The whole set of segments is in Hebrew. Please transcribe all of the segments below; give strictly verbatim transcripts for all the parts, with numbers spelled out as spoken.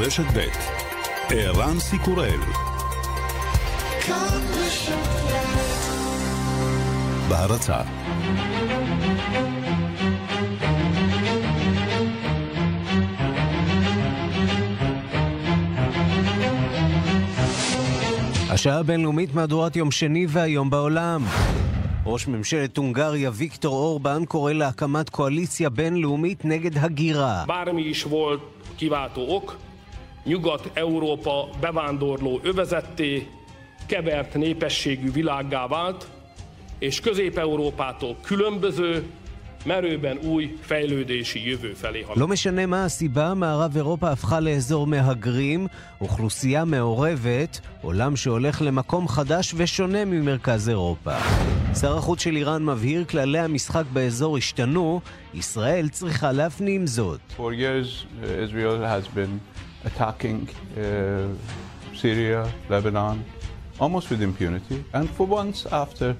רשת ב' ערן סיקורל בהרצאה. השעה הבינלאומית מהדורת יום שני והיום בעולם. ראש ממשלת הונגריה ויקטור אורבן קורא להקמת קואליציה בינלאומית נגד הגירה. בármi is volt kiváltó ok, Nyugat-Európa bevándorló övezetté, kevert népességű világgá vált, és Közép-Európától különböző, merőben új fejlődési jövő felé halad. לא משנה מה הסיבה, מערב אירופה הפכה לאזור מהגרים, אוכלוסייה מעורבת, עולם שהולך למקום חדש ושונה ממרכז אירופה. שר החוץ של איראן מבהיר, כללי המשחק באזור השתנו, ישראל צריכה להפנים זאת. For years Israel has been attacking uh, Syria, Lebanon, almost with impunity, and for once after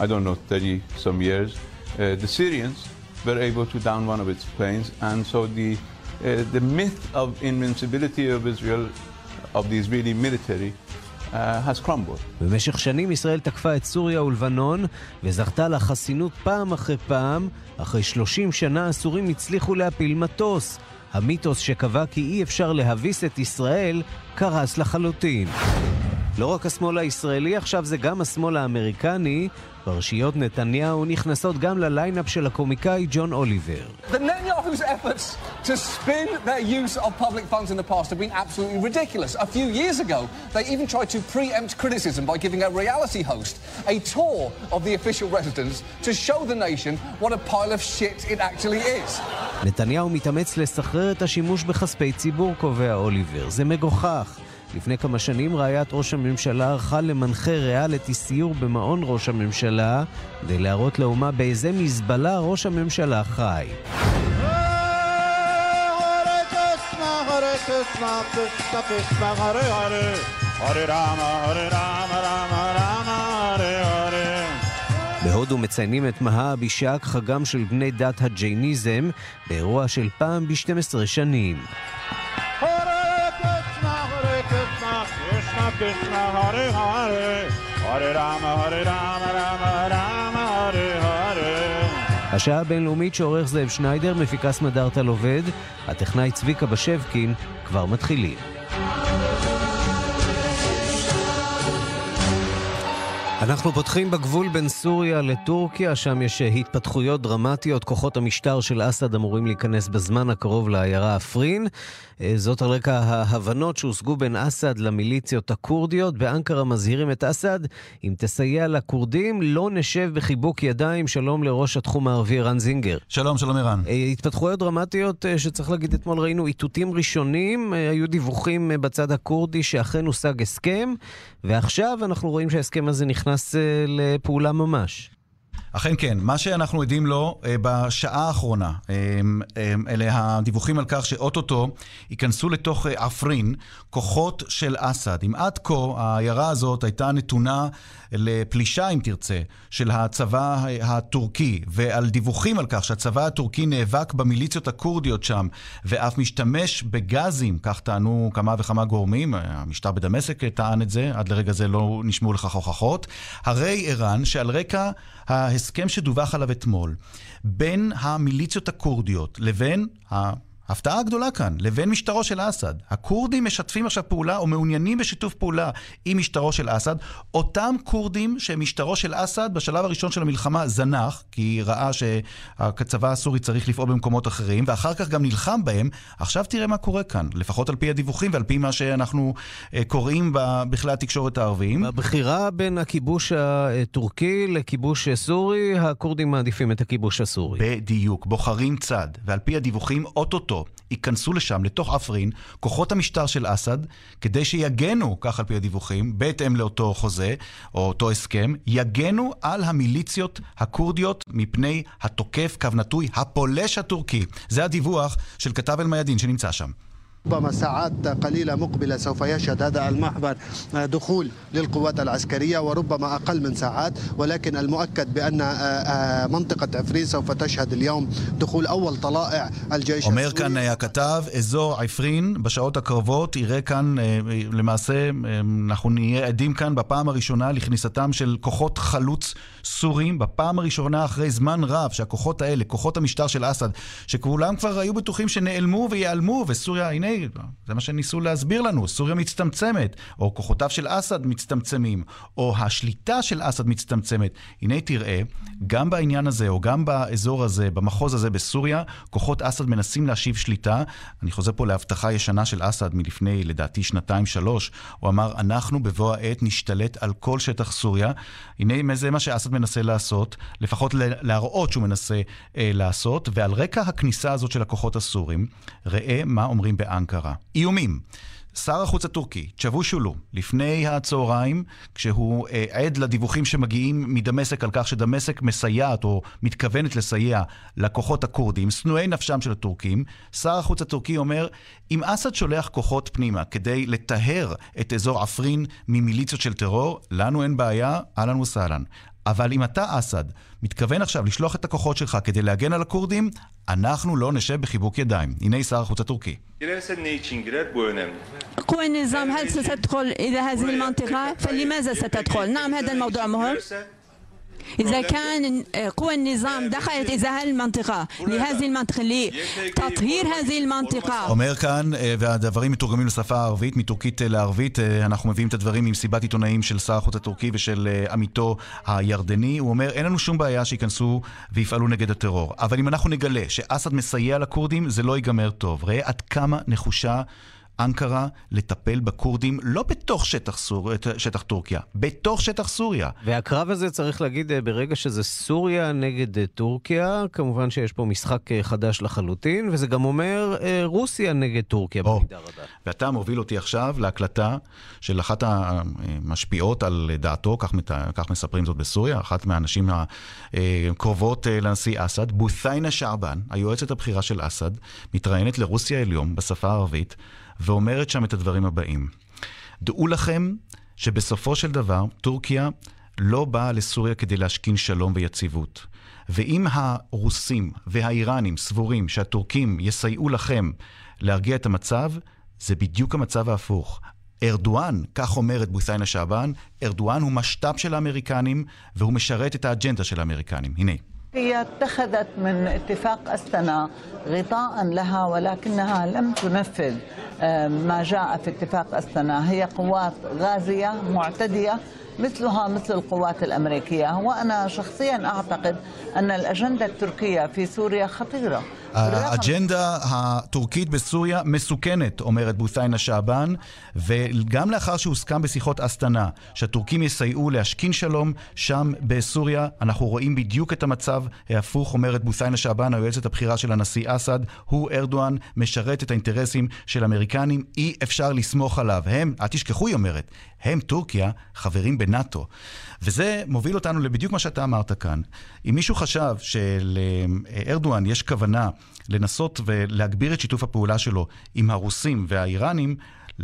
I don't know thirty some years Uh, the Syrians were able to down one of its planes, and so the uh, the myth of invincibility of Israel, of the Israeli military, uh, has crumbled. במשך שנים ישראל תקפה את סוריה ולבנון וזכתה לחסינות פעם אחרי פעם. אחרי שלושים שנה הסורים הצליחו להפיל מטוס. המיתוס שקבע כי אי אפשר להביס את ישראל קרס לחלוטין. לא רק השמאל הישראלי, עכשיו זה גם השמאל האמריקני. פרשיות נתניהו נכנסות גם לליינאפ של הקומיקאי ג'ון אוליבר. The Netanyahu's efforts to spin their use of public funds in the past have been absolutely ridiculous. A few years ago, they even tried to preempt criticism by giving a reality host a tour of the official residence to show the nation what a pile of shit it actually is. נתניהו מתאמץ לסחרר את השימוש בכספי ציבור, קובע אוליבר. זה מגוחך. לפני כמה שנים רעיית ראש הממשלה ערכה למנחה ריאליטי סיור במעון ראש הממשלה כדי להראות לאומה באיזה מזבלה ראש הממשלה חי. בהודו מציינים את מהא בישאק, חגם של בני דת הג'ייניזם, באירוע של פעם ב-שתים עשרה שנים. השעה הבינלאומית שעורך זאב שניידר, מפיקה סמדרטל עובד, הטכנאי צביקה בשבקין. כבר מתחילים. אנחנו פותחים בגבול בין סוריה לטורקיה, שם יש התפתחויות דרמטיות. כוחות המשטר של אסד אמורים להיכנס בזמן הקרוב לעיירה אפרין. זאת על רקע ההבנות שהושגו בין אסד למיליציות הכורדיות. באנקרה מזהירים את אסד, אם תסייע לכורדים לא נשב בחיבוק ידיים. שלום לראש התחום הערבי רן זינגר. שלום, שלום אירן. התפתחויות דרמטיות שצריך להגיד, אתמול ראינו איתותים ראשונים, היו דיווחים בצד הכורדי שאכן הושג הסכם, ועכשיו אנחנו רואים שההסכם הזה נכנס לפעולה ממש. אכן כן, מה שאנחנו עדים לו בשעה האחרונה, אלה הדיווחים על כך שאוטוטו ייכנסו לתוך אפרין כוחות של אסד. אם עד כה העיירה הזאת הייתה נתונה לפלישה, אם תרצה, של הצבא הטורקי, ועל דיווחים על כך שהצבא הטורקי נאבק במיליציות הכורדיות שם, ואף משתמש בגזים, כך טענו כמה וכמה גורמים, המשטר בדמשק טען את זה, עד לרגע זה לא נשמעו לכך הוכחות. הרי איראן, שעל רקע ההסכם שדווח עליו אתמול, בין המיליציות הכורדיות לבין ה... ההפתעה הגדולה כאן, לבין משטרו של אסד. הכורדים משתפים עכשיו פעולה, או מעוניינים בשיתוף פעולה עם משטרו של אסד. אותם כורדים שמשטרו של אסד בשלב הראשון של המלחמה זנח, כי ראה שהצבא הסורי צריך לפעול במקומות אחרים, ואחר כך גם נלחם בהם. עכשיו תראה מה קורה כאן, לפחות על פי הדיווחים ועל פי מה שאנחנו קוראים בכלל התקשורת הערביים. בבחירה בין הכיבוש הטורקי לכיבוש סורי, הכורדים מעדיפים את הכיבוש הסורי. בדיוק, בוחרים צד, ועל פי הדיווחים, אוטוטו ייכנסו לשם, לתוך אפרין, כוחות המשטר של אסד, כדי שיגנו, כך על פי הדיווחים, בהתאם לאותו חוזה, או אותו הסכם, יגנו על המיליציות הכורדיות מפני התוקף, קו נטוי, הפולש הטורקי. זה הדיווח של כתב אל מידין שנמצא שם. ربما ساعات قليلة مقبلة سوف يشهد هذا المحور دخول للقوات العسكرية وربما أقل من ساعات، ولكن المؤكد بأن منطقة عفرين سوف تشهد اليوم دخول أول طلائع الجيش. אומר כאן הכתב, אזור עפרין בשעות הקרבות יראה כאן, למעשה אנחנו נהיה עדים כאן בפעם הראשונה לכניסתם של כוחות חלוץ סורים, בפעם הראשונה אחרי זמן רב שהכוחות האלה, כוחות המשטר של אסד, שכולם כבר היו בטוחים שנעלמו ויעלמו, וסוריה, הנה, זה מה שניסו להסביר לנו, סוריה מצטמצמת, או כוחותיו של אסד מצטמצמים, או השליטה של אסד מצטמצמת. הנה תראה, גם בעניין הזה, או גם באזור הזה, במחוז הזה בסוריה, כוחות אסד מנסים להשיב שליטה. אני חוזר פה להבטחה ישנה של אסד מלפני, לדעתי, שנתיים, שלוש. הוא אמר, אנחנו בבוא העת נשתלט על כל שטח סוריה. הנה, זה מה שאסד מנסה לעשות, לפחות להראות שהוא מנסה אה, לעשות, ועל רקע הכניסה הזאת של הכוחות הסורים, ראה מה אומרים באנקרה. איומים. שר החוץ הטורקי, צ'בושולו, לפני הצהריים, כשהוא אה, עד לדיווחים שמגיעים מדמשק על כך שדמשק מסייעת או מתכוונת לסייע לכוחות הקורדים, סנועי נפשם של הטורקים, שר החוץ הטורקי אומר, אם אסד שולח כוחות פנימה כדי לטהר את אזור עפרין ממיליציות של טרור, לנו אין בעיה, אהלן וסהלן. אבל אם אתה, אסד, מתכוון עכשיו לשלוח את הכוחות שלך כדי להגן על הכורדים, אנחנו לא נשב בחיבוק ידיים. הנה שר החוץ הטורקי. قوى النظام هل ستدخل إلى هذه المنطقة؟ فلماذا ستدخل؟ نعم هذا الموضوع مهم. إذا كان قوى النظام دخلت إلى هذه المنطقة لهذه المنطقة لتطهير هذه المنطقة. אומר כאן, והדברים מתורגמים לשפה הערבית, מטורקית לערבית, אנחנו מביאים את הדברים עם סיבת עיתונאים של שר החוץ הטורקי ושל עמיתו הירדני. הוא אומר, אין לנו שום בעיה שיכנסו ויפעלו נגד הטרור. אבל אם אנחנו נגלה שאסד מסייע לכורדים, זה לא ייגמר טוב. ראה עד כמה נחושה אנקרה לטפל בקורדים, לא בתוך שטח, סור... שטח טורקיה, בתוך שטח סוריה. והקרב הזה צריך להגיד, ברגע שזה סוריה נגד טורקיה, כמובן שיש פה משחק חדש לחלוטין, וזה גם אומר רוסיה נגד טורקיה. או, ואתה מוביל אותי עכשיו להקלטה של אחת המשפיעות על דעתו, כך, מת... כך מספרים זאת בסוריה, אחת מהאנשים הקרובות לנשיא אסד, בות'יינה שעבן, היועצת הבכירה של אסד, מתראיינת לרוסיה עליון בשפה הערבית, ואומרת שם את הדברים הבאים. דעו לכם שבסופו של דבר, טורקיה לא באה לסוריה כדי להשכין שלום ויציבות. ואם הרוסים והאיראנים סבורים שהטורקים יסייעו לכם להרגיע את המצב, זה בדיוק המצב ההפוך. ארדואן, כך אומרת בות'יינה שעבן, ארדואן הוא משת"פ של האמריקנים, והוא משרת את האג'נדה של האמריקנים. הנה. هي اتخذت من اتفاق أستنا غطاء لها ولكنها لم تنفذ ما جاء في اتفاق أستنا هي قوات غازية معتدية مثلها مثل القوات الأمريكية وأنا شخصيا أعتقد أن الأجندة التركية في سوريا خطيرة האג'נדה הטורקית בסוריה מסוכנת, אומרת בות'יינה שעבן, וגם לאחר שהוסכם בשיחות אסטנה שהטורקים יסייעו להשכין שלום שם בסוריה, אנחנו רואים בדיוק את המצב ההפוך, אומרת בות'יינה שעבן, היועצת הבכירה של הנשיא אסד, הוא ארדואן משרת את האינטרסים של אמריקנים, אי אפשר לסמוך עליו. הם, אל תשכחו, היא אומרת, הם טורקיה חברים בנאטו. וזה מוביל אותנו לבדיוק מה שאתה אמרת כאן. אם מישהו חשב שלארדואן יש כוונה לנסות ולהגביר את שיתוף הפעולה שלו עם הרוסים והאיראנים,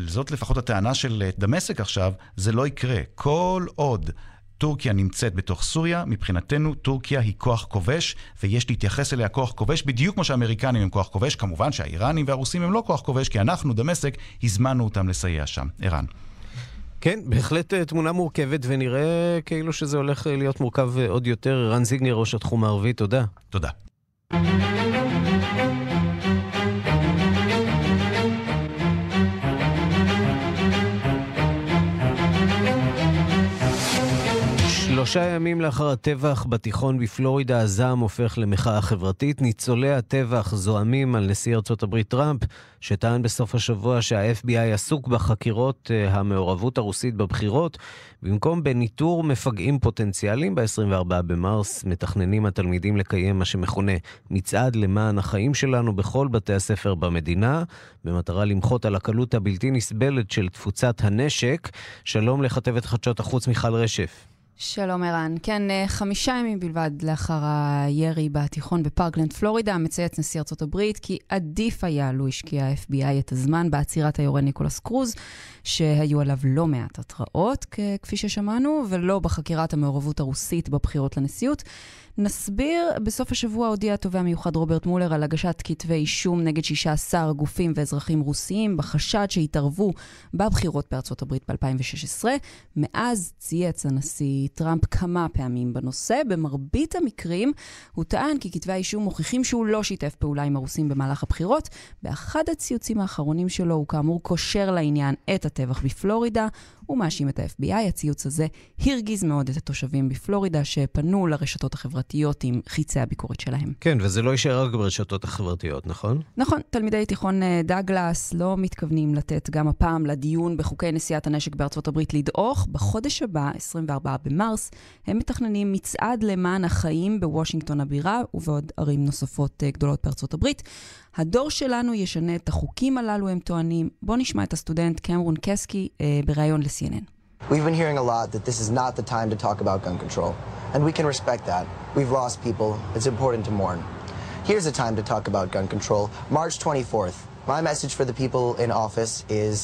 זאת לפחות הטענה של דמשק עכשיו, זה לא יקרה. כל עוד טורקיה נמצאת בתוך סוריה, מבחינתנו טורקיה היא כוח כובש, ויש להתייחס אליה כוח כובש, בדיוק כמו שהאמריקנים הם כוח כובש, כמובן שהאיראנים והרוסים הם לא כוח כובש, כי אנחנו, דמשק, הזמנו אותם לסייע שם. ערן. כן, בהחלט תמונה מורכבת, ונראה כאילו שזה הולך להיות מורכב עוד יותר. רן זיגנר, ראש התחום הערבי, תודה. תודה. שלושה ימים לאחר הטבח בתיכון בפלורידה, הזעם הופך למחאה חברתית. ניצולי הטבח זועמים על נשיא ארצות הברית טראמפ, שטען בסוף השבוע שה-אף בי איי עסוק בחקירות המעורבות הרוסית בבחירות, במקום בניטור מפגעים פוטנציאליים. ב-עשרים וארבעה במרס מתכננים התלמידים לקיים מה שמכונה מצעד למען החיים שלנו בכל בתי הספר במדינה, במטרה למחות על הקלות הבלתי נסבלת של תפוצת הנשק. שלום לכתבת חדשות החוץ מיכל רשף. שלום ערן. כן, חמישה ימים בלבד לאחר הירי בתיכון בפארקלנד פלורידה, מצייץ נשיא ארצות הברית כי עדיף היה לו השקיע ה-אף בי איי את הזמן בעצירת היורה ניקולס קרוז, שהיו עליו לא מעט התראות, כפי ששמענו, ולא בחקירת המעורבות הרוסית בבחירות לנשיאות. נסביר, בסוף השבוע הודיע התובע המיוחד רוברט מולר על הגשת כתבי אישום נגד שישה עשר גופים ואזרחים רוסיים בחשד שהתערבו בבחירות בארצות הברית ב-אלפיים ושש עשרה. מאז צייץ הנשיא טראמפ כמה פעמים בנושא. במרבית המקרים הוא טען כי כתבי האישום מוכיחים שהוא לא שיתף פעולה עם הרוסים במהלך הבחירות. באחד הציוצים האחרונים שלו הוא כאמור קושר לעניין את הטבח בפלורידה. הוא מאשים את ה-אף בי איי. הציוץ הזה הרגיז מאוד את התושבים בפלורידה שפנו לרשתות החברתיות עם חיצי הביקורת שלהם. כן, וזה לא יישאר רק ברשתות החברתיות, נכון? נכון, תלמידי תיכון דאגלס לא מתכוונים לתת גם הפעם לדיון בחוקי נשיאת הנשק בארצות הברית לדעוך. בחודש הבא, עשרים וארבעה במרץ, הם מתכננים מצעד למען החיים בוושינגטון הבירה ובעוד ערים נוספות גדולות בארצות הברית. הדור שלנו ישנה את החוקים הללו, הם טוענים. בוא נשמע את הסטודנט קמרון קסקי בריאיון ל-סי אן אן. We've been hearing a lot that this is not the time to talk about gun control, and we can respect that. We've lost people. It's important to mourn. Here's the time to talk about gun control. March twenty-fourth. My message for the people in office is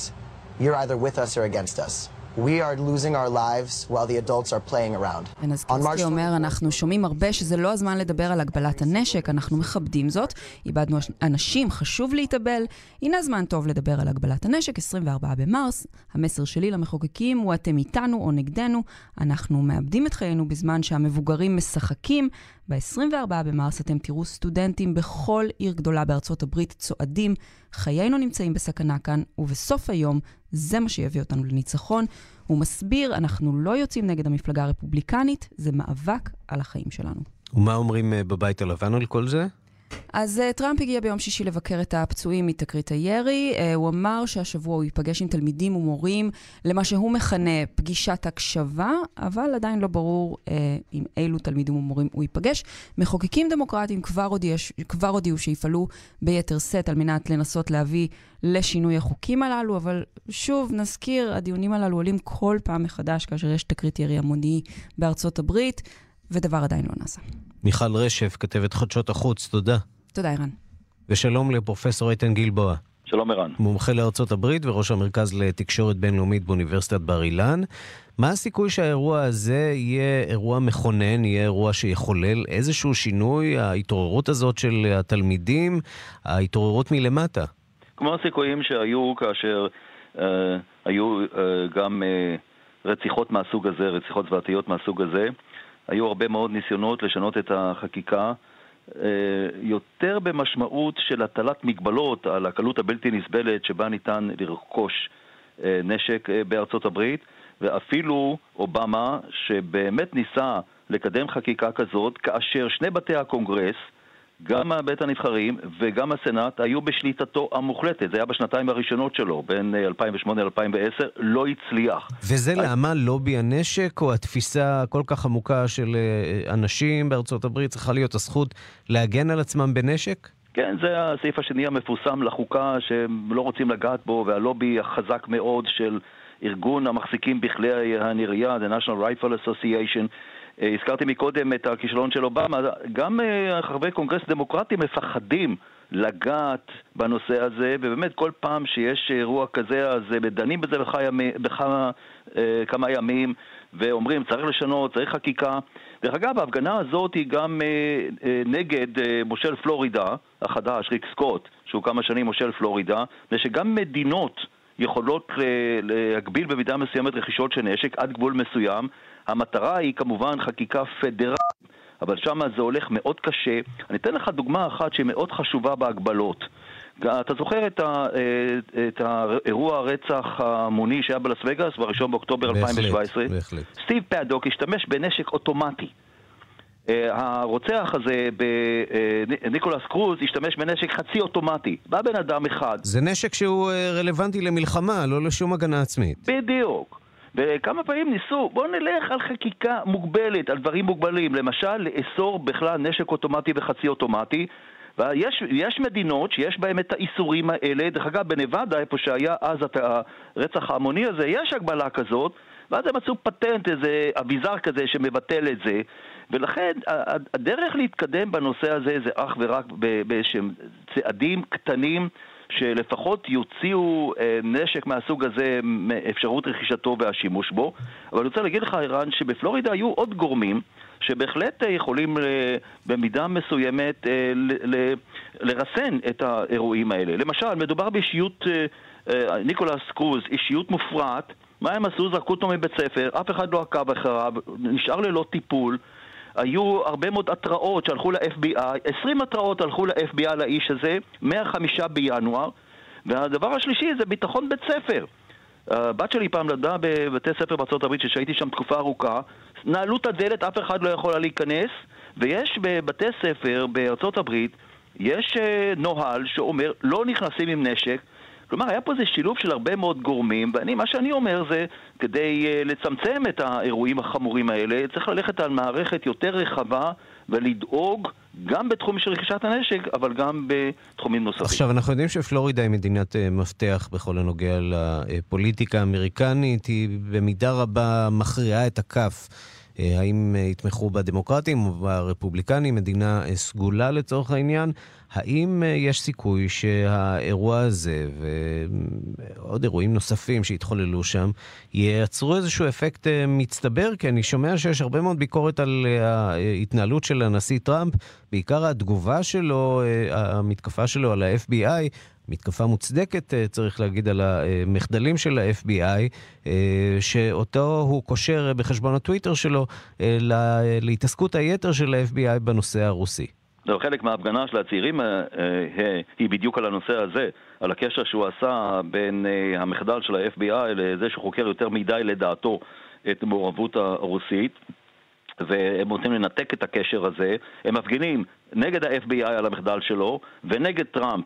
you're either with us or against us. We are losing our lives while the adults are playing around. הנשיא אומר, אנחנו שומעים הרבה שזה לא הזמן לדבר על הגבלת הנשק, אנחנו מכבדים זאת, איבדנו אנשים, חשוב להתאבל, הנה הזמן טוב לדבר על הגבלת הנשק, עשרים וארבעה במרץ, המסר שלי למחוקקים הוא אתם איתנו או נגדנו, אנחנו מאבדים את חיינו בזמן שהמבוגרים משחקים, ב-עשרים וארבעה במרץ אתם תראו סטודנטים בכל עיר גדולה בארצות הברית צועדים, חיינו נמצאים בסכנה כאן, ובסוף היום זה מה שיביא אותנו לניצחון. הוא מסביר, אנחנו לא יוצאים נגד המפלגה הרפובליקנית, זה מאבק על החיים שלנו. ומה אומרים בבית הלבן על כל זה? אז טראמפ הגיע ביום שישי לבקר את הפצועים מתקרית הירי. הוא אמר שהשבוע הוא ייפגש עם תלמידים ומורים למה שהוא מכנה פגישת הקשבה, אבל עדיין לא ברור עם אילו תלמידים ומורים הוא ייפגש. מחוקקים דמוקרטיים כבר הודיעו, כבר הודיעו שיפעלו ביתר סט על מנת לנסות להביא לשינוי החוקים הללו, אבל שוב נזכיר, הדיונים הללו עולים כל פעם מחדש כאשר יש תקרית ירי המוני בארצות הברית, ודבר עדיין לא נעשה. מיכל רשף, כתבת חדשות החוץ, תודה. תודה, ערן. ושלום לפרופסור איתן גילבוע. שלום, ערן. מומחה לארצות הברית וראש המרכז לתקשורת בינלאומית באוניברסיטת בר אילן. מה הסיכוי שהאירוע הזה יהיה אירוע מכונן, יהיה אירוע שיחולל איזשהו שינוי, ההתעוררות הזאת של התלמידים, ההתעוררות מלמטה? כמו הסיכויים שהיו כאשר אה, היו אה, גם אה, רציחות מהסוג הזה, רציחות זוועתיות מהסוג הזה, היו הרבה מאוד ניסיונות לשנות את החקיקה, יותר במשמעות של הטלת מגבלות על הקלות הבלתי נסבלת שבה ניתן לרכוש נשק בארצות הברית, ואפילו אובמה שבאמת ניסה לקדם חקיקה כזאת, כאשר שני בתי הקונגרס, גם בית הנבחרים וגם הסנאט, היו בשליטתו המוחלטת. זה היה בשנתיים הראשונות שלו, בין אלפיים ושמונה עד אלפיים ועשר, לא הצליח. וזה למה לובי הנשק או התפיסה כל כך עמוקה של אנשים בארצות הברית צריכה להיות הזכות להגן על עצמם בנשק? כן, זה הסעיף השני המפורסם לחוקה שהם לא רוצים לגעת בו, והלובי החזק מאוד של ארגון המחזיקים בכלי הנריה, The National Rifle Association, הזכרתי מקודם את הכישלון של אובמה, גם חברי קונגרס דמוקרטים מפחדים לגעת בנושא הזה, ובאמת כל פעם שיש אירוע כזה, אז דנים בזה בכמה ימים, ואומרים צריך לשנות, צריך חקיקה. דרך אגב, ההפגנה הזאת היא גם נגד מושל פלורידה החדש, ריק סקוט, שהוא כמה שנים מושל פלורידה, ושגם מדינות יכולות להגביל במידה מסוימת רכישות של נשק עד גבול מסוים. המטרה היא כמובן חקיקה פדרלית, אבל שם זה הולך מאוד קשה. אני אתן לך דוגמה אחת שהיא מאוד חשובה בהגבלות. אתה זוכר את, ה, את האירוע הרצח המוני שהיה בלס וגאס בראשון באוקטובר אלפיים ושבע עשרה? בהחלט. סטיב פדוק השתמש בנשק אוטומטי. הרוצח הזה, ניקולס קרוז, השתמש בנשק חצי אוטומטי. בא בן אדם אחד. זה נשק שהוא רלוונטי למלחמה, לא לשום הגנה עצמית. בדיוק. וכמה פעמים ניסו, בואו נלך על חקיקה מוגבלת, על דברים מוגבלים, למשל לאסור בכלל נשק אוטומטי וחצי אוטומטי, ויש יש מדינות שיש בהם את האיסורים האלה, דרך אגב בנבדה, איפה שהיה אז את הרצח ההמוני הזה, יש הגבלה כזאת, ואז הם עשו פטנט, איזה אביזר כזה שמבטל את זה, ולכן הדרך להתקדם בנושא הזה זה אך ורק באיזשהם צעדים קטנים שלפחות יוציאו נשק מהסוג הזה מאפשרות רכישתו והשימוש בו. אבל אני רוצה להגיד לך, ערן, שבפלורידה היו עוד גורמים שבהחלט יכולים במידה מסוימת לרסן את האירועים האלה. למשל, מדובר באישיות, ניקולס קרוז, אישיות מופרעת. מה הם עשו? זרקו אותו מבית ספר, אף אחד לא עקב אחריו, נשאר ללא טיפול. היו הרבה מאוד התראות שהלכו ל-אף בי איי, עשרים התראות הלכו ל-אף בי איי לאיש הזה, מהחמישה בינואר, והדבר השלישי זה ביטחון בית ספר. הבת שלי פעם למדה בבתי ספר בארצות הברית, שהייתי שם תקופה ארוכה, נעלו את הדלת, אף אחד לא יכול להיכנס, ויש בבתי ספר בארצות הברית, יש נוהל שאומר, לא נכנסים עם נשק, כלומר, היה פה איזה שילוב של הרבה מאוד גורמים, ומה שאני אומר זה, כדי לצמצם את האירועים החמורים האלה, צריך ללכת על מערכת יותר רחבה, ולדאוג גם בתחום של רכישת הנשק, אבל גם בתחומים נוספים. עכשיו, אנחנו יודעים שפלורידה היא מדינת מפתח בכל הנוגע לפוליטיקה האמריקנית, היא במידה רבה מכריעה את הכף. האם יתמכו בדמוקרטים או ברפובליקנים, מדינה סגולה לצורך העניין, האם יש סיכוי שהאירוע הזה ועוד אירועים נוספים שהתחוללו שם ייצרו איזשהו אפקט מצטבר? כי אני שומע שיש הרבה מאוד ביקורת על ההתנהלות של הנשיא טראמפ, בעיקר התגובה שלו, המתקפה שלו על ה-אף בי איי, מתקפה מוצדקת, צריך להגיד, על המחדלים של ה-אף בי איי, שאותו הוא קושר בחשבון הטוויטר שלו להתעסקות היתר של ה-אף בי איי בנושא הרוסי. חלק מההפגנה של הצעירים היא בדיוק על הנושא הזה, על הקשר שהוא עשה בין המחדל של ה-אף בי איי לזה שחוקר יותר מדי לדעתו את מעורבות הרוסית, והם רוצים לנתק את הקשר הזה. הם מפגינים נגד ה-אף בי איי על המחדל שלו ונגד טראמפ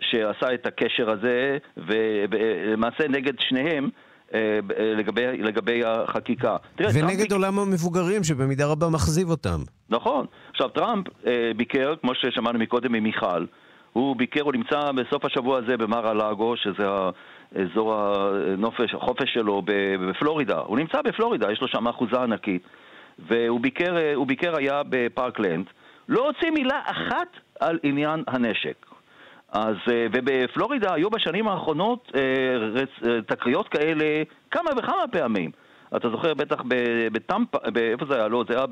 שעשה את הקשר הזה, ולמעשה נגד שניהם לגבי, לגבי החקיקה. ונגד עולם המבוגרים שבמידה רבה מחזיב אותם. נכון. עכשיו, טראמפ ביקר, כמו ששמענו מקודם ממיכל, הוא ביקר, הוא נמצא בסוף השבוע הזה במר-א-לאגו, שזה האזור הנופש, החופש שלו בפלורידה. הוא נמצא בפלורידה, יש לו שם אחוזה ענקית, והוא ביקר, הוא ביקר היה בפארקלנד. לא הוציא מילה אחת על עניין הנשק. אז, ובפלורידה היו בשנים האחרונות תקריות כאלה כמה וכמה פעמים. אתה זוכר בטח בטמפה, איפה זה היה? לא, זה היה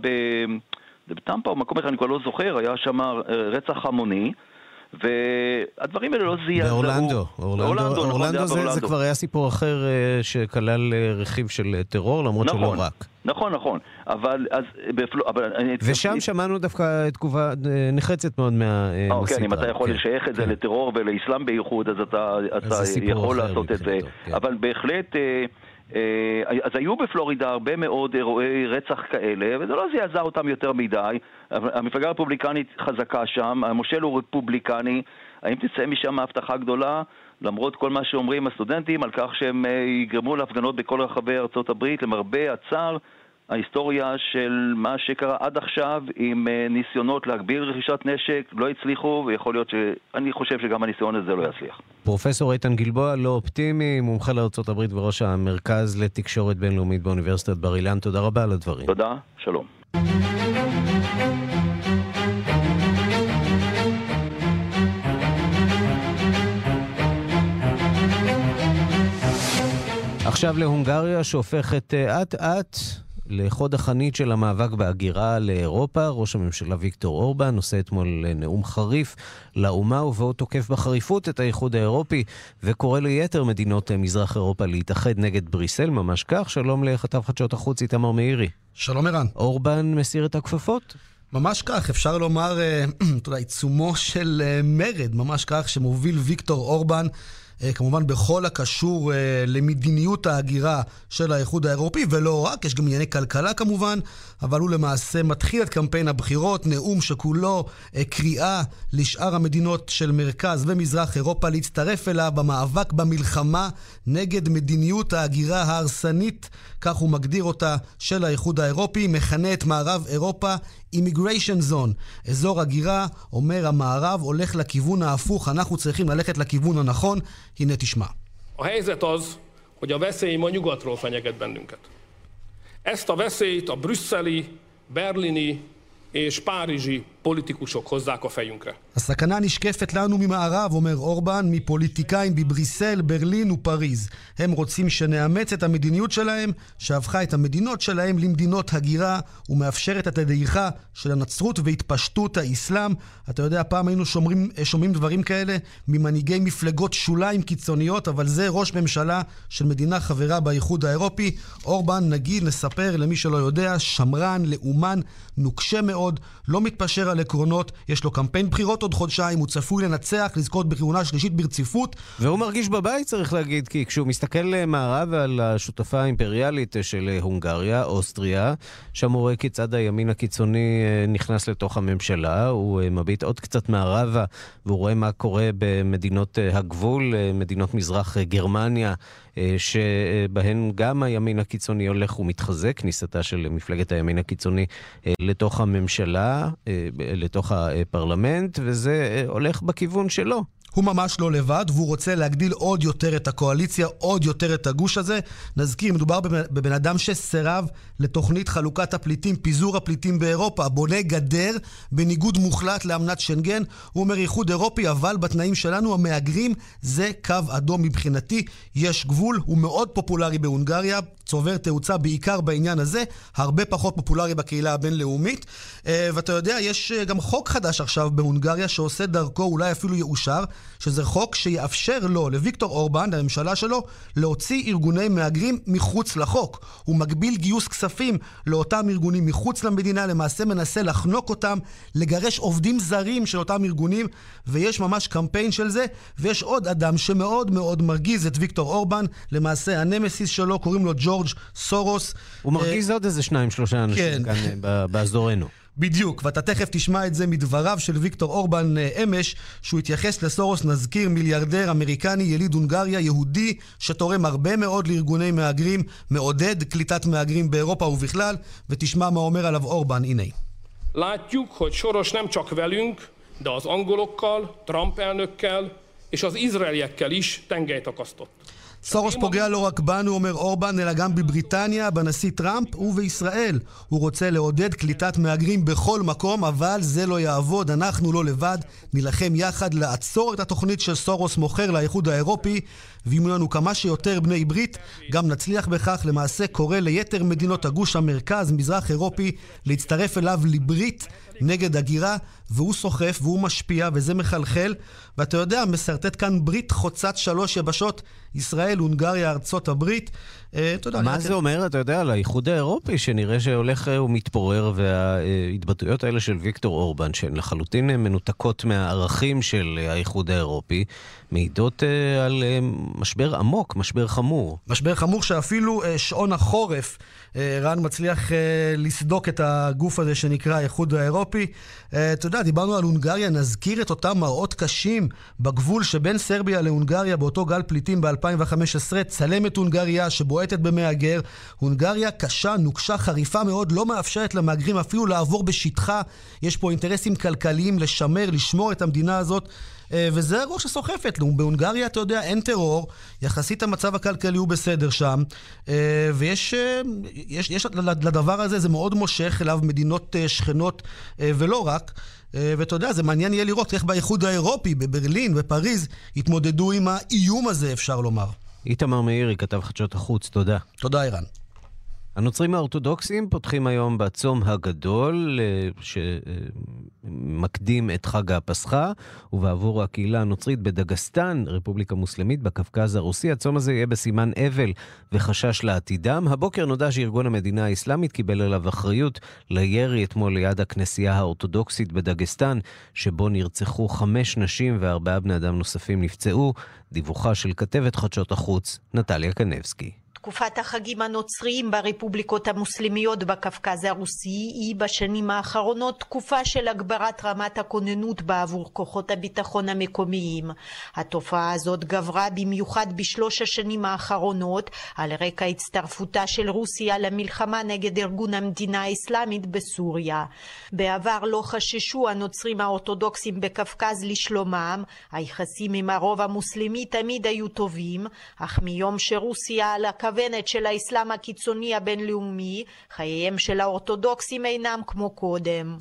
בטמפה או מקום איך, אני כבר לא זוכר, היה שם רצח המוני, והדברים האלה לא זיהה. באורלנדו. אורלנדו זה כבר היה סיפור אחר שכלל רכיב של טרור, למרות שלא רק. נכון, נכון. אבל אז... ושם שמענו דווקא תגובה נחרצת מאוד מהנשיא. אוקיי, אם אתה יכול לשייך את זה לטרור ולאסלאם בייחוד, אז אתה יכול לעשות את זה. אבל בהחלט... אז היו בפלורידה הרבה מאוד אירועי רצח כאלה, וזה לא זעזע אותם יותר מדי. המפלגה הרפובליקנית חזקה שם, המושל הוא רפובליקני. האם תצא משם ההבטחה גדולה? למרות כל מה שאומרים הסטודנטים על כך שהם יגרמו להפגנות בכל רחבי ארצות הברית, למרבה הצער, ההיסטוריה של מה שקרה עד עכשיו עם ניסיונות להגביר רכישת נשק לא הצליחו, ויכול להיות שאני חושב שגם הניסיון הזה לא יצליח. פרופסור איתן גלבוע, לא אופטימי, מומחה לארצות הברית וראש המרכז לתקשורת בינלאומית באוניברסיטת בר אילן, תודה רבה על הדברים. תודה, שלום. עכשיו להונגריה שהופכת עט עט לחוד החנית של המאבק בהגירה לאירופה. ראש הממשלה ויקטור אורבן עושה אתמול נאום חריף לאומה, ובו תוקף בחריפות את האיחוד האירופי וקורא ליתר מדינות מזרח אירופה להתאחד נגד בריסל, ממש כך. שלום לכתב חדשות החוץ איתמר מאירי. שלום ערן. אורבן מסיר את הכפפות? ממש כך, אפשר לומר, אתה יודע, עיצומו של מרד, ממש כך, שמוביל ויקטור אורבן, כמובן בכל הקשור למדיניות ההגירה של האיחוד האירופי, ולא רק, יש גם ענייני כלכלה כמובן, אבל הוא למעשה מתחיל את קמפיין הבחירות, נאום שכולו קריאה לשאר המדינות של מרכז ומזרח אירופה להצטרף אליו במאבק במלחמה נגד מדיניות ההגירה ההרסנית, כך הוא מגדיר אותה, של האיחוד האירופי, מכנה את מערב אירופה Immigration Zone, אזור הגירה. אומר, המערב הולך לכיוון ההפוך, אנחנו צריכים ללכת לכיוון הנכון. הנה תשמע. A helyzet az, hogy a veszély ma nyugatról fenyeget bennünket. Ezt a veszélyt a brüsszeli, berlini és párizsi politikusok hozzák a fejünkre. הסכנה נשקפת לנו ממערב, אומר אורבן, מפוליטיקאים בבריסל, ברלין ופריז. הם רוצים שנאמץ את המדיניות שלהם, שהפכה את המדינות שלהם למדינות הגירה, ומאפשרת את הדעיכה של הנצרות והתפשטות האסלאם. אתה יודע, פעם היינו שומרים, שומעים דברים כאלה ממנהיגי מפלגות שוליים קיצוניות, אבל זה ראש ממשלה של מדינה חברה באיחוד האירופי. אורבן, נגיד, נספר למי שלא יודע, שמרן, לאומן, נוקשה מאוד, לא מתפשר על עקרונות, יש לו קמפיין בחירות עוד חודשיים, הוא צפוי לנצח, לזכות בכהונה שלישית ברציפות. והוא מרגיש בבית, צריך להגיד, כי כשהוא מסתכל מערב על השותפה האימפריאלית של הונגריה, אוסטריה, שם הוא רואה כיצד הימין הקיצוני נכנס לתוך הממשלה, הוא מביט עוד קצת מערבה, והוא רואה מה קורה במדינות הגבול, מדינות מזרח גרמניה, שבהן גם הימין הקיצוני הולך ומתחזק, כניסתה של מפלגת הימין הקיצוני לתוך הממשלה, לתוך הפרלמנט, וזה הולך בכיוון שלו. הוא ממש לא לבד, והוא רוצה להגדיל עוד יותר את הקואליציה, עוד יותר את הגוש הזה. נזכיר, מדובר בבן אדם שסרב לתוכנית חלוקת הפליטים, פיזור הפליטים באירופה, בונה גדר בניגוד מוחלט לאמנת שנגן. הוא אומר, איחוד אירופי, אבל בתנאים שלנו המאגרים זה קו אדום מבחינתי. יש גבול, הוא מאוד פופולרי בהונגריה, צובר תאוצה בעיקר בעניין הזה, הרבה פחות פופולרי בקהילה הבינלאומית. ואתה יודע, יש גם חוק חדש עכשיו בהונגריה שעושה דרכו, אולי אפילו יאושר, שזה חוק שיאפשר לו, לויקטור אורבן, הממשלה שלו, להוציא ארגוני מאגרים מחוץ לחוק. הוא מגביל גיוס כספים לאותם ארגונים מחוץ למדינה, למעשה מנסה לחנוק אותם, לגרש עובדים זרים של אותם ארגונים, ויש ממש קמפיין של זה, ויש עוד אדם שמאוד מאוד מרגיז את ויקטור אורבן, למעשה הנמסיס שלו, קוראים לו ג'ורג' סורוס. הוא מרגיז עוד איזה שניים, שלושה אנשים כאן באזורנו. בדיוק, ואתה תכף תשמע את זה מדבריו של ויקטור אורבן אמש, שהוא התייחס לסורוס, נזכיר, מיליארדר אמריקני, יליד הונגריה, יהודי, שתורם הרבה מאוד לארגוני מהגרים, מעודד קליטת מהגרים באירופה ובכלל, ותשמע מה אומר עליו אורבן, הנה. Látjuk, hogy Soros nem csak velünk, de az angolokkal, Trump elnökkel és az izraeliekkel is tengelyt akasztott. סורוס פוגע לא רק בנו, אומר אורבן, אלא גם בבריטניה, בנשיא טראמפ ובישראל. הוא רוצה לעודד קליטת מהגרים בכל מקום, אבל זה לא יעבוד, אנחנו לא לבד, נלחם יחד לעצור את התוכנית שסורוס מוכר לאיחוד האירופי, ואם לנו כמה שיותר בני ברית, גם נצליח בכך. למעשה קורא ליתר מדינות הגוש המרכז, מזרח אירופי, להצטרף אליו לברית נגד הגירה, והוא סוחף והוא משפיע וזה מחלחל, ואתה יודע, מסרטט כאן ברית חוצת שלוש יבשות, ישראל, הונגריה, ארצות הברית. מה זה אומר, אתה יודע, על האיחוד האירופי שנראה שהולך ומתפורר, וההתבטאויות האלה של ויקטור אורבן, שהן לחלוטין מנותקות מהערכים של האיחוד האירופי, מעידות על משבר עמוק, משבר חמור. משבר חמור שאפילו שעון החורף, רן, מצליח לסדוק את הגוף הזה שנקרא האיחוד האירופי. אתה יודע, דיברנו על הונגריה, נזכיר את אותם מראות קשים בגבול שבין סרביה להונגריה, באותו גל פליטים ב-אלפיים וחמש עשרה, צלמת הונגריה שבועטת במהגר. הונגריה קשה, נוקשה, חריפה מאוד, לא מאפשרת למהגרים אפילו לעבור בשטחה. יש פה אינטרסים כלכליים לשמר, לשמור את המדינה הזאת, וזה הראש שסוחפת לו. בהונגריה, אתה יודע, אין טרור, יחסית המצב הכלכלי הוא בסדר שם, ויש יש, יש, לדבר הזה, זה מאוד מושך אליו מדינות שכנות ולא רק, ואתה יודע, זה מעניין יהיה לראות איך באיחוד האירופי, בברלין ופריז, התמודדו עם האיום הזה, אפשר לומר. איתמר מאירי, כתב חדשות החוץ, תודה. תודה, ערן. הנוצרים האורתודוקסים פותחים היום בצום הגדול שמקדים את חג הפסחה, ובעבור הקהילה הנוצרית בדגסטן, רפובליקה מוסלמית בקפקז הרוסי, הצום הזה יהיה בסימן אבל וחשש לעתידם. הבוקר נודע שארגון המדינה האסלאמית קיבל עליו אחריות לירי אתמול ליד הכנסייה האורתודוקסית בדגסטן, שבו נרצחו חמש נשים וארבעה בני אדם נוספים נפצעו. דיווחה של כתבת חדשות החוץ נטליה קנבסקי. תקופת החגים הנוצריים ברפובליקות המוסלמיות בקפקז הרוסי היא בשנים האחרונות תקופה של הגברת רמת הכוננות בעבור כוחות הביטחון המקומיים. התופעה הזאת גברה במיוחד בשלוש השנים האחרונות על רקע הצטרפותה של רוסיה למלחמה נגד ארגון המדינה האסלאמית בסוריה. בעבר לא חששו הנוצרים האורתודוקסים בקפקז לשלומם, היחסים עם הרוב המוסלמי תמיד היו טובים, אך מיום שרוסיה על הקו המכוונת של האסלאם הקיצוני הבינלאומי, חייהם של האורתודוקסים אינם כמו קודם.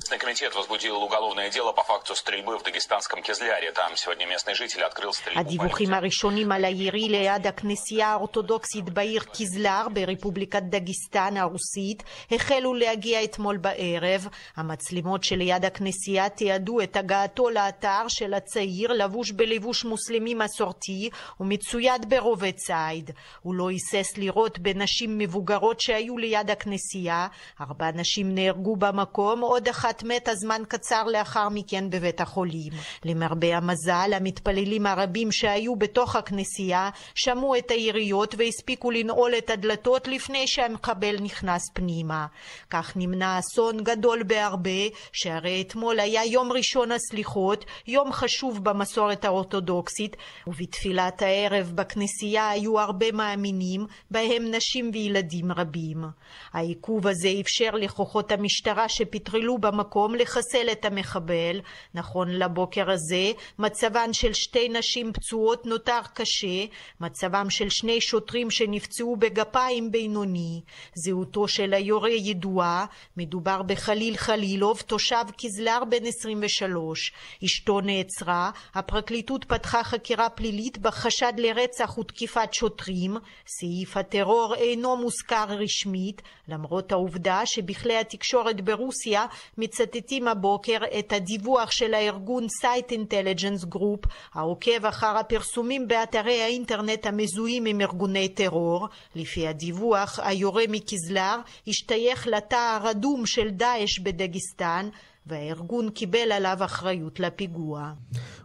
הדיווחים הראשונים על הירי ליד הכנסייה האורתודוקסית בעיר קיזלר ברפובליקת דגיסטן הרוסית החלו להגיע אתמול בערב. המצלמות שליד הכנסייה תיעדו את הגעתו לאתר של הצעיר לבוש בלבוש מוסלמי מסורתי ומצויד ברובה ציד. הוא לא היסס לירות בנשים מבוגרות שהיו ליד הכנסייה. ארבע נשים נהרגו במקום, עוד אחת מתה זמן קצר לאחר מכן בבית החולים. למרבה המזל, המתפללים הרבים שהיו בתוך הכנסייה שמעו את היריות והספיקו לנעול את הדלתות לפני שהמחבל נכנס פנימה. כך נמנע אסון גדול בהרבה, שהרי אתמול היה יום ראשון הסליחות, יום חשוב במסורת האורתודוקסית, ובתפילת הערב בכנסייה היו הרבה מאמינים, בהם נשים וילדים רבים. העיכוב הזה אפשר לכוחות המשטרה שפטרלו במקום לחסל את המחבל. נכון לבוקר הזה, מצבן של שתי נשים פצועות נותר קשה, מצבם של שני שוטרים שנפצעו בגפיים בינוני. זהותו של היורה ידועה, מדובר בחליל חלילוב, תושב קיזלר בן עשרים ושלוש. אשתו נעצרה, הפרקליטות פתחה חקירה פלילית בחשד לרצח ותקיפת שוטרים. סעיף הטרור אינו מוזכר רשמית, למרות העובדה שבכלי התקשורת ברוסיה מצטטים הבוקר את הדיווח של הארגון Site Intelligence Group, העוקב אחר הפרסומים באתרי האינטרנט המזוהים עם ארגוני טרור. לפי הדיווח, היורה מקיזלר השתייך לתא הרדום של דאעש בדגיסטן, והארגון קיבל עליו אחריות לפיגוע.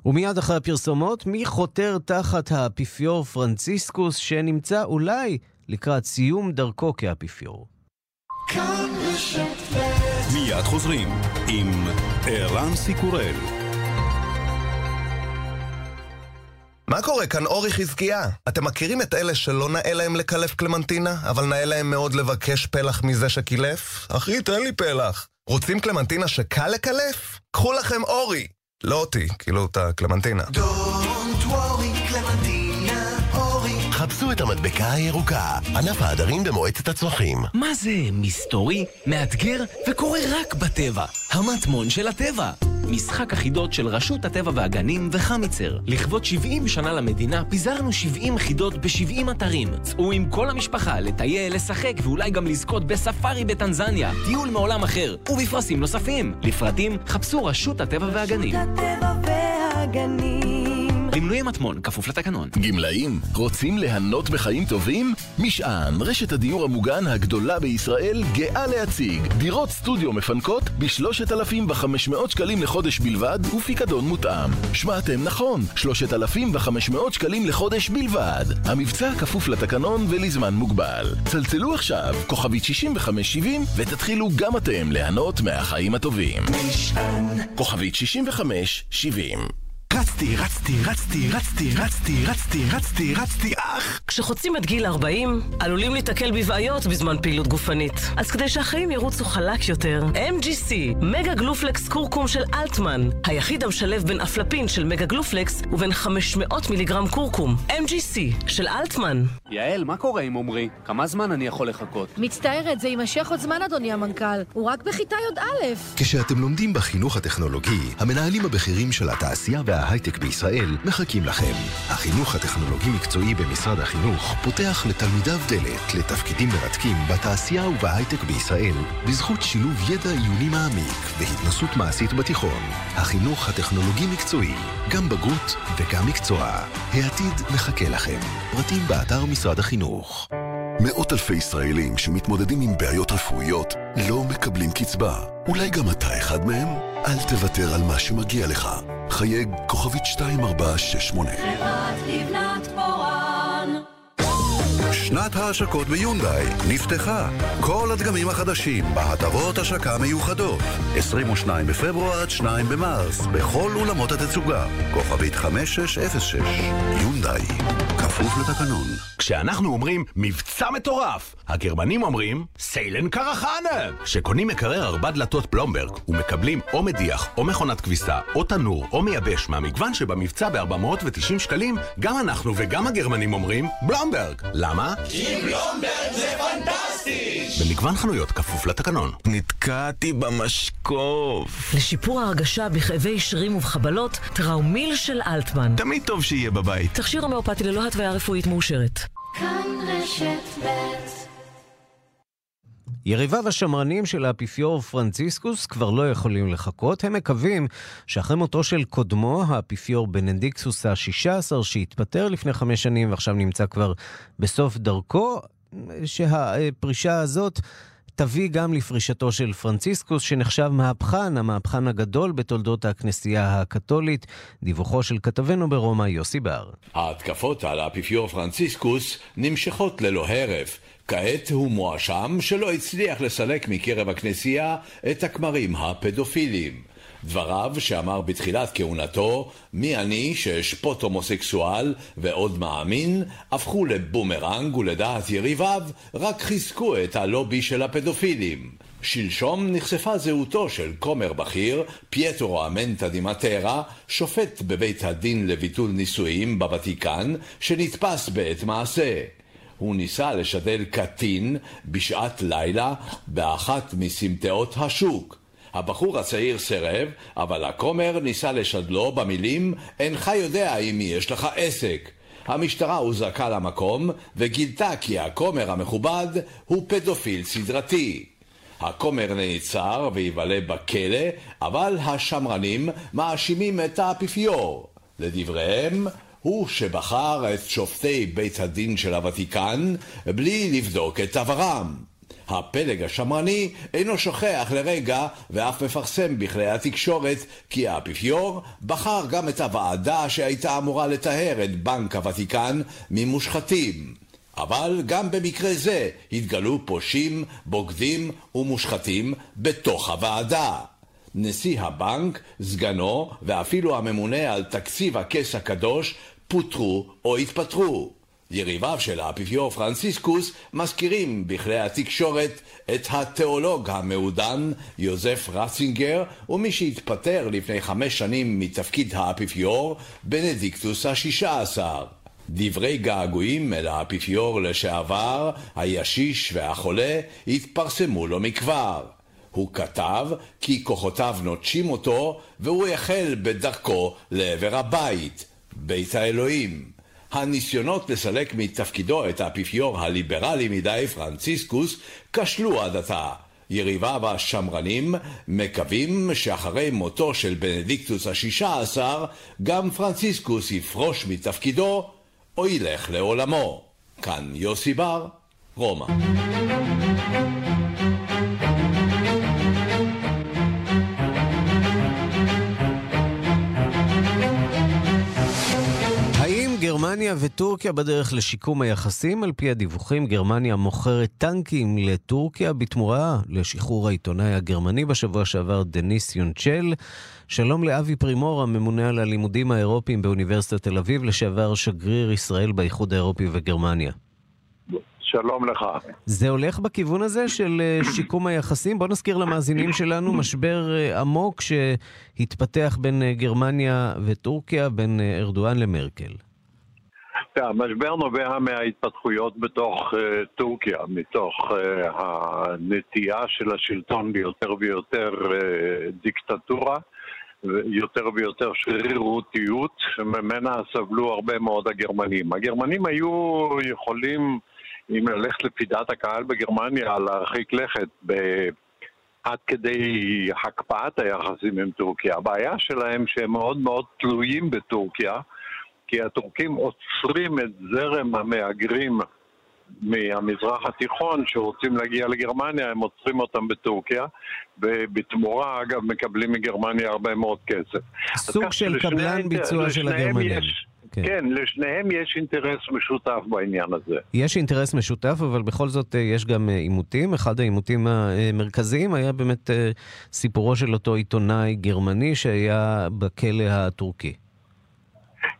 ומיד אחרי הפרסומות, מי חותר תחת האפיפיור פרנציסקוס שנמצא אולי לקראת סיום דרכו כאפיפיור? מיד חוזרים עם ערן סיקורל. מה קורה כאן אורי חזקיה? אתם מכירים את אלה שלא נאה להם לקלף קלמנטינה, אבל נאה להם מאוד לבקש פלח מזה שקילף? אחי, תן לי פלח. רוצים קלמנטינה שקל לקלף? קחו לכם אורי. לא אותי, כאילו את הקלמנטינה. Don't worry, קלמנטינה, אורי. חפשו את המדבקה הירוקה, ענף העדרים במועצת הצמחים. מה זה מסתורי, מאתגר וקורה רק בטבע? המטמון של הטבע. משחק אחידות של רשות הטבע והגנים וחמיצר. לכבוד שבעים שנה למדינה, פיזרנו שבעים חידות ב-שבעים אתרים. צאו עם כל המשפחה לטייל, לשחק ואולי גם לזכות בספארי בטנזניה, טיול מעולם אחר, ובפרסים נוספים. לפרטים, חפשו רשות הטבע והגנים. רשות הטבע והגנים. למלואי מטמון, כפוף לתקנון. גמלאים, רוצים ליהנות בחיים טובים? משען, רשת הדיור המוגן הגדולה בישראל, גאה להציג. דירות סטודיו מפנקות ב-שלושת אלפים וחמש מאות שקלים לחודש בלבד ופיקדון מותאם. שמעתם נכון, שלושת אלפים וחמש מאות שקלים לחודש בלבד. המבצע כפוף לתקנון ולזמן מוגבל. צלצלו עכשיו, כוכבית שישים וחמש שבעים, ותתחילו גם אתם ליהנות מהחיים הטובים. משען, כוכבית שישים וחמש שבעים. רצתי, רצתי, רצתי, רצתי, רצתי, רצתי, רצתי, רצתי, אך! כשחוצים את גיל ארבעים, עלולים להתקל בבעיות בזמן פעילות גופנית. אז כדי שהחיים ירוצו חלק יותר, אם ג'י סי, מגה גלופלקס קורקום של אלטמן, היחיד המשלב בין אפלפין של מגה גלופלקס ובין חמש מאות מיליגרם קורקום. אם ג'י סי של אלטמן. יעל, מה קורה עם עומרי? כמה זמן אני יכול לחכות? מצטערת, זה יימשך עוד זמן, אדוני המנכ"ל. הוא רק בכיתה יוד א'. כשאתם לומדים בחינוך הטכנולוגי, המנהלים הבכירים של התעשייה ההייטק בישראל מחכים לכם. החינוך הטכנולוגי מקצועי במשרד החינוך פותח לתלמידיו דלת לתפקידים מרתקים בתעשייה ובהייטק בישראל בזכות שילוב ידע עיוני מעמיק והתנסות מעשית בתיכון. החינוך הטכנולוגי מקצועי, גם בגרות וגם מקצוע. העתיד מחכה לכם. פרטים באתר משרד החינוך. מאות אלפי ישראלים שמתמודדים עם בעיות רפואיות לא מקבלים קצבה. אולי גם אתה אחד מהם? אל תוותר על מה שמגיע לך. חייג כוכבית שתיים ארבע שש שמונה. חברת לבנת פורן. שנת ההשקות ביונדאי נפתחה. כל הדגמים החדשים בהטבות השקה מיוחדות. עשרים ושניים בפברואר עד שניים במרס בכל אולמות התצוגה. כוכבית חמש שש אפס שש. יונדאי. כפ בכפוף לתקנון. כשאנחנו אומרים מבצע מטורף, הגרמנים אומרים סיילן קרחנה. כשקונים מקרר ארבע דלתות פלומברג ומקבלים או מדיח או מכונת כביסה או תנור או מייבש מהמגוון שבמבצע ב-ארבע מאות ותשעים שקלים, גם אנחנו וגם הגרמנים אומרים בלומברג. למה? כי בלומברג זה פנטסטי. במגוון חנויות כפוף לתקנון. נתקעתי במשקוף. לשיפור ההרגשה בכאבי שרירים ובחבלות, טראומיל של אלטמן. תמיד טוב שיהיה בבית. תכשיר המאופתי ללא התוויה רפואית מאושרת. כאן רשת ב'. יריביו השמרנים של האפיפיור פרנציסקוס כבר לא יכולים לחכות. הם מקווים שאחרי מותו של קודמו, האפיפיור בנדיקטוס השישה עשר, שהתפטר לפני חמש שנים ועכשיו נמצא כבר בסוף דרכו, שהפרישה הזאת תביא גם לפרישתו של פרנציסקוס, שנחשב מהפכן, המהפכן הגדול בתולדות הכנסייה הקתולית. דיווחו של כתבנו ברומא, יוסי בר. ההתקפות על האפיפיור פרנציסקוס נמשכות ללא הרף. כעת הוא מואשם שלא הצליח לסלק מקרב הכנסייה את הכמרים הפדופילים. דבריו שאמר בתחילת כהונתו, מי אני ששפוט הומוסקסואל ועוד מאמין, הפכו לבומרנג, ולדעת יריביו רק חיזקו את הלובי של הפדופילים. שלשום נחשפה זהותו של כומר בכיר, פייטרו אמנטה דימטרה, שופט בבית הדין לביטול נישואים בוותיקן, שנתפס בעת מעשה. הוא ניסה לשדל קטין בשעת לילה באחת מסמטאות השוק. הבחור הצעיר סרב, אבל הכומר ניסה לשדלו במילים, אינך יודע אם יש לך עסק. המשטרה הוזעקה למקום וגילתה כי הכומר המכובד הוא פדופיל סדרתי. הכומר נעצר ויבלה בכלא, אבל השמרנים מאשימים את האפיפיור. לדבריהם, הוא שבחר את שופטי בית הדין של הוותיקן בלי לבדוק את עברם. הפלג השמרני אינו שוכח לרגע ואף מפרסם בכלי התקשורת כי האפיפיור בחר גם את הוועדה שהייתה אמורה לטהר את בנק הוותיקן ממושחתים. אבל גם במקרה זה התגלו פושעים, בוגדים ומושחתים בתוך הוועדה. נשיא הבנק, סגנו ואפילו הממונה על תקציב הכס הקדוש פוטרו או התפטרו. יריביו של האפיפיור פרנציסקוס מזכירים בכלי התקשורת את התיאולוג המעודן יוזף רצינגר ומי שהתפטר לפני חמש שנים מתפקיד האפיפיור בנדיקטוס השישה עשר. דברי געגועים אל האפיפיור לשעבר, הישיש והחולה, התפרסמו לא מכבר. הוא כתב כי כוחותיו נוטשים אותו והוא יחל בדרכו לעבר הבית, בית האלוהים. הניסיונות לסלק מתפקידו את האפיפיור הליברלי מדי פרנציסקוס כשלו עד עתה. יריביו השמרנים מקווים שאחרי מותו של בנדיקטוס השישה עשר גם פרנציסקוס יפרוש מתפקידו או ילך לעולמו. כאן יוסי בר, רומא. גרמניה וטורקיה בדרך לשיקום היחסים. על פי הדיווחים, גרמניה מוכרת טנקים לטורקיה בתמורה לשחרור העיתונאי הגרמני בשבוע שעבר דניס יונצ'ל. שלום לאבי פרימור, הממונה על הלימודים האירופיים באוניברסיטת תל אביב, לשעבר שגריר ישראל באיחוד האירופי וגרמניה. שלום לך. זה הולך בכיוון הזה של שיקום היחסים? בוא נזכיר למאזינים שלנו משבר עמוק שהתפתח בין גרמניה וטורקיה, בין ארדואן למרקל. המשבר נובע מההתפתחויות בתוך uh, טורקיה, מתוך uh, הנטייה של השלטון ביותר ויותר uh, דיקטטורה, יותר ויותר שרירותיות, שממנה סבלו הרבה מאוד הגרמנים. הגרמנים היו יכולים, אם ללכת לפי דעת הקהל בגרמניה, להרחיק לכת ב- עד כדי הקפאת היחסים עם טורקיה. הבעיה שלהם שהם מאוד מאוד תלויים בטורקיה, כי הטורקים עוצרים את זרם המאגרים מהמזרח התיכון שרוצים להגיע לגרמניה, הם עוצרים אותם בטורקיה, ובתמורה, אגב, מקבלים מגרמניה הרבה מאוד כסף. סוג של קבלן ביצוע של הגרמנים. יש, okay. כן, לשניהם יש אינטרס משותף בעניין הזה. יש אינטרס משותף, אבל בכל זאת יש גם עימותים. אחד העימותים המרכזיים היה באמת סיפורו של אותו עיתונאי גרמני שהיה בכלא הטורקי.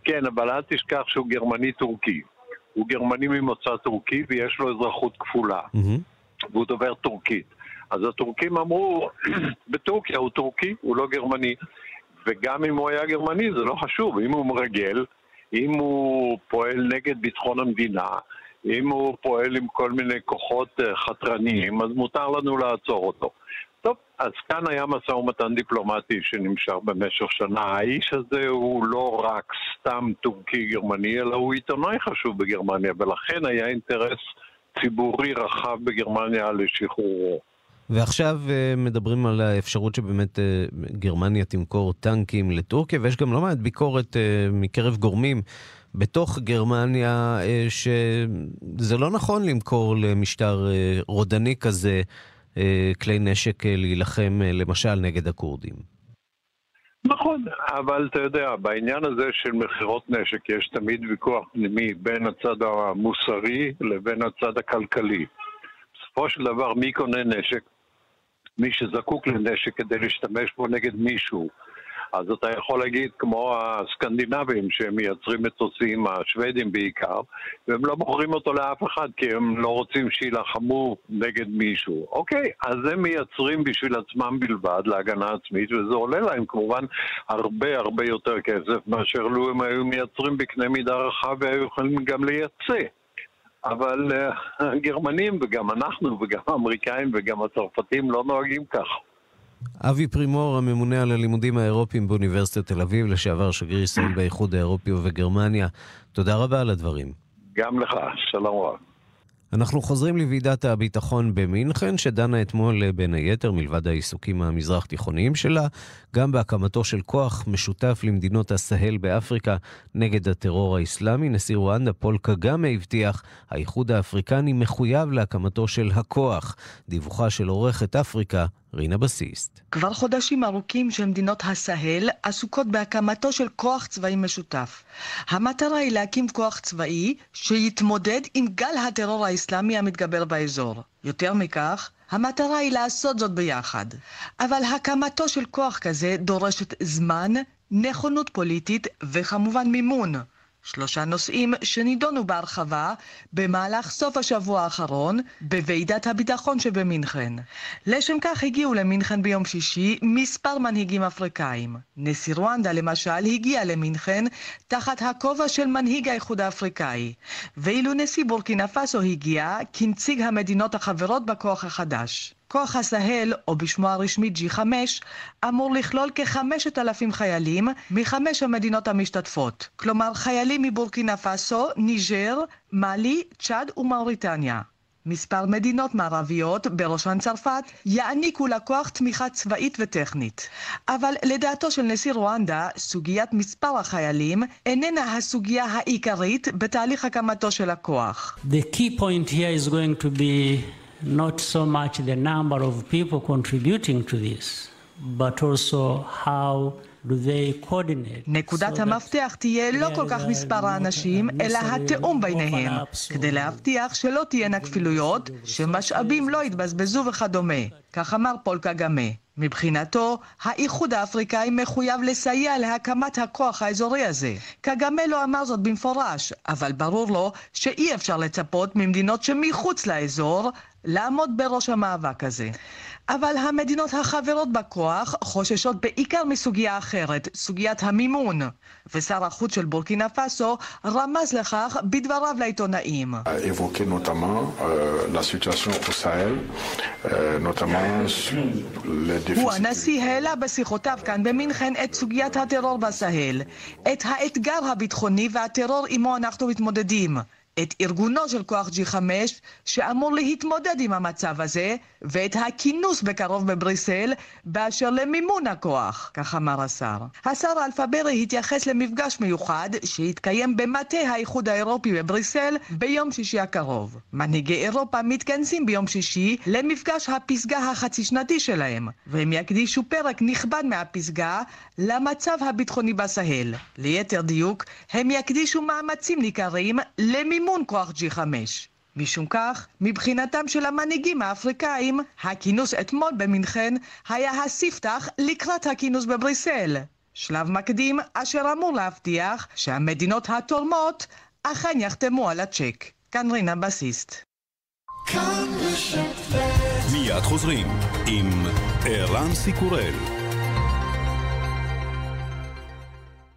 כן, אבל אל תשכח שהוא גרמני-טורקי. הוא גרמני ממוצא טורקי ויש לו אזרחות כפולה. Mm-hmm. והוא דובר טורקית. אז הטורקים אמרו, בטורקיה הוא טורקי, הוא לא גרמני. וגם אם הוא היה גרמני, זה לא חשוב. אם הוא מרגל, אם הוא פועל נגד ביטחון המדינה, אם הוא פועל עם כל מיני כוחות חתרניים, אז מותר לנו לעצור אותו. טוב, אז כאן היה משא ומתן דיפלומטי שנמשך במשך שנה. האיש הזה הוא לא רק סתם טורקי-גרמני, אלא הוא עיתונאי חשוב בגרמניה, ולכן היה אינטרס ציבורי רחב בגרמניה לשחרורו. ועכשיו מדברים על האפשרות שבאמת גרמניה תמכור טנקים לטורקיה, ויש גם לא מעט ביקורת מקרב גורמים בתוך גרמניה, שזה לא נכון למכור למשטר רודני כזה כלי נשק להילחם למשל נגד הכורדים. נכון, אבל אתה יודע, בעניין הזה של מחירות נשק יש תמיד ויכוח פנימי בין הצד המוסרי לבין הצד הכלכלי. בסופו של דבר מי קונה נשק? מי שזקוק לנשק כדי להשתמש בו נגד מישהו. אז אתה יכול להגיד כמו הסקנדינבים שהם מייצרים מטוסים, השוודים בעיקר, והם לא מוכרים אותו לאף אחד כי הם לא רוצים שילחמו נגד מישהו. אוקיי, אז הם מייצרים בשביל עצמם בלבד להגנה עצמית, וזה עולה להם כמובן הרבה הרבה יותר כסף מאשר לו הם היו מייצרים בקנה מידה רחב והיו יכולים גם לייצא. אבל uh, הגרמנים וגם אנחנו וגם האמריקאים וגם הצרפתים לא נוהגים כך. אבי פרימור, הממונה על הלימודים האירופיים באוניברסיטת תל אביב, לשעבר שגריר ישראל באיחוד האירופי ובגרמניה, תודה רבה על הדברים. גם לך, שלום רב. אנחנו חוזרים לוועידת הביטחון במינכן, שדנה אתמול בין היתר מלבד העיסוקים המזרח תיכוניים שלה, גם בהקמתו של כוח משותף למדינות הסהל באפריקה נגד הטרור האסלאמי. נשיא רואנדה פול קגאמה הבטיח, האיחוד האפריקני מחויב להקמתו של הכוח. דיווחה של עורכת אפריקה, רינה בסיסט. כבר חודשים ארוכים שמדינות הסהל עסוקות בהקמתו של כוח צבאי משותף. המטרה היא להקים כוח צבאי שיתמודד עם גל הטרור האסלאמי המתגבר באזור. יותר מכך, המטרה היא לעשות זאת ביחד. אבל הקמתו של כוח כזה דורשת זמן, נכונות פוליטית וכמובן מימון. שלושה נושאים שנידונו בהרחבה במהלך סוף השבוע האחרון בוועידת הביטחון שבמינכן. לשם כך הגיעו למינכן ביום שישי מספר מנהיגים אפריקאים. נשיא רואנדה למשל הגיע למינכן תחת הכובע של מנהיג האיחוד האפריקאי, ואילו נשיא בורקינה פאסו הגיע כנציג המדינות החברות בכוח החדש. כוח הסהל, או בשמו הרשמי ג'י חמש, אמור לכלול כ-חמשת אלפים חיילים מחמש המדינות המשתתפות. כלומר, חיילים מבורקינה פאסו, ניג'ר, מאלי, צ'אד ומאוריטניה. מספר מדינות מערביות, בראשן צרפת, יעניקו לכוח תמיכה צבאית וטכנית. אבל לדעתו של נשיא רואנדה, סוגיית מספר החיילים איננה הסוגיה העיקרית בתהליך הקמתו של הכוח. The key point here is going to be not so much the number of people contributing to this, but also how do they coordinate. נקודת המפתח תהיה לא כל כך מספר האנשים, אלא התאום ביניהם, כדי להבטיח שלא תהיינה כפילויות, שמשאבים לא יתבזבזו וכדומה. כך אמר פול קגאמה. מבחינתו, האיחוד האפריקאי מחויב לסייע להקמת הכוח האזורי הזה. קגאמה לא אמר זאת במפורש, אבל ברור לו שאי אפשר לצפות ממדינות שמחוץ לאזור לעמוד בראש המאבק הזה. אבל המדינות החברות בכוח חוששות בעיקר מסוגיה אחרת, סוגיית המימון. ושר החוץ של בורקינה פאסו רמז לכך בדבריו לעיתונאים. évoquer notamment la situation au Sahel, notamment les défis. הוא הנשיא העלה בשיחותיו כאן במינכן את סוגיית הטרור בסהל, את האתגר הביטחוני והטרור עמו אנחנו מתמודדים. את ארגונו של כוח ג'י חמש שאמור להתמודד עם המצב הזה, ואת הכינוס בקרוב בבריסל באשר למימון הכוח, כך אמר השר. השר אלפברי התייחס למפגש מיוחד שהתקיים במטה האיחוד האירופי בבריסל ביום שישי הקרוב. מנהיגי אירופה מתכנסים ביום שישי למפגש הפסגה החצי שנתי שלהם, והם יקדישו פרק נכבד מהפסגה למצב הביטחוני בסהל. ליתר דיוק, הם יקדישו מאמצים ניכרים למימון מימון כוח ג'י חמש. משום כך, מבחינתם של המנהיגים האפריקאים, הכינוס אתמול במינכן היה הספתח לקראת הכינוס בבריסל. שלב מקדים אשר אמור להבטיח שהמדינות התורמות אכן יחתמו על הצ'ק. כאן רינה בסיסט. מיד חוזרים עם ערן סיקורל.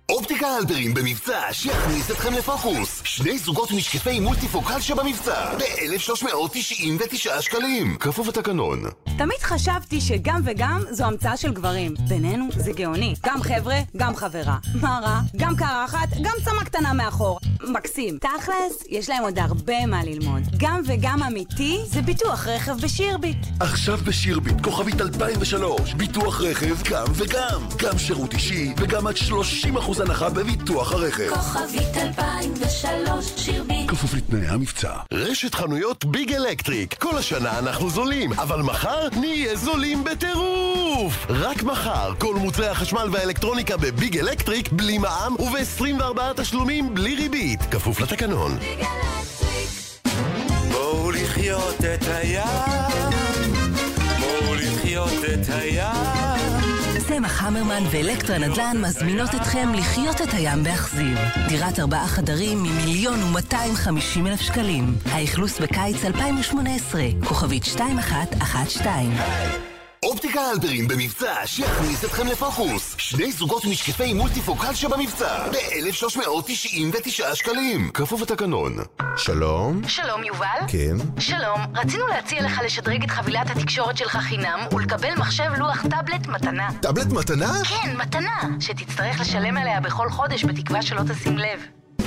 אופטיקה אלברים במבצע שיכניס אתכם לפוקוס. שני זוגות משקפי מולטיפוקל שבמבצע ב-אלף שלוש מאות תשעים ותשעה שקלים. כפוף התקנון. תמיד חשבתי שגם וגם זו המצאה של גברים. בינינו זה גאוני. גם חבר'ה, גם חברה. מה רע? גם קרחת, גם צמה קטנה מאחור. מקסים. תכלס, יש להם עוד הרבה מה ללמוד. גם וגם אמיתי זה ביטוח רכב בשירביט. עכשיו בשירביט, כוכבית אלפיים ושלוש. ביטוח רכב גם וגם. גם שירות אישי וגם עד שלושים אחוז הנחה בביטוח הרכב. כוכבית אלפיים ושלוש שירביט. כפוף לתנאי המבצע. רשת חנויות ביג אלקטריק. כל השנה אנחנו זולים, אבל מחר נהיה זולים בטירוף. רק מחר כל מוצרי החשמל והאלקטרוניקה בביג אלקטריק בלי מע"מ וב-עשרים וארבעה תשלומים בלי ריבית. כפוף לתקנון. ביג אלקטריק. בואו לחיות את הים. בואו לחיות את הים. סמך המרמן ואלקטרה נדל"ן מזמינות אתכם לחיות את הים באכזיב. דירת ארבעה חדרים ממיליון ומאתיים חמישים אלף שקלים. האכלוס בקיץ אלפיים ושמונה עשרה, כוכבית שתיים אחת אחת שתיים. אופטיקה אלברים במבצע שיכניס אתכם לפוקוס. שני זוגות משקפי מולטיפוקל שבמבצע ב-אלף שלוש מאות תשעים ותשעה שקלים. כפוף התקנון. שלום. שלום יובל. כן. שלום, רצינו להציע לך לשדרג את חבילת התקשורת שלך חינם ולקבל מחשב לוח טאבלט מתנה. טאבלט מתנה? כן, מתנה, שתצטרך לשלם עליה בכל חודש בתקווה שלא תשים לב.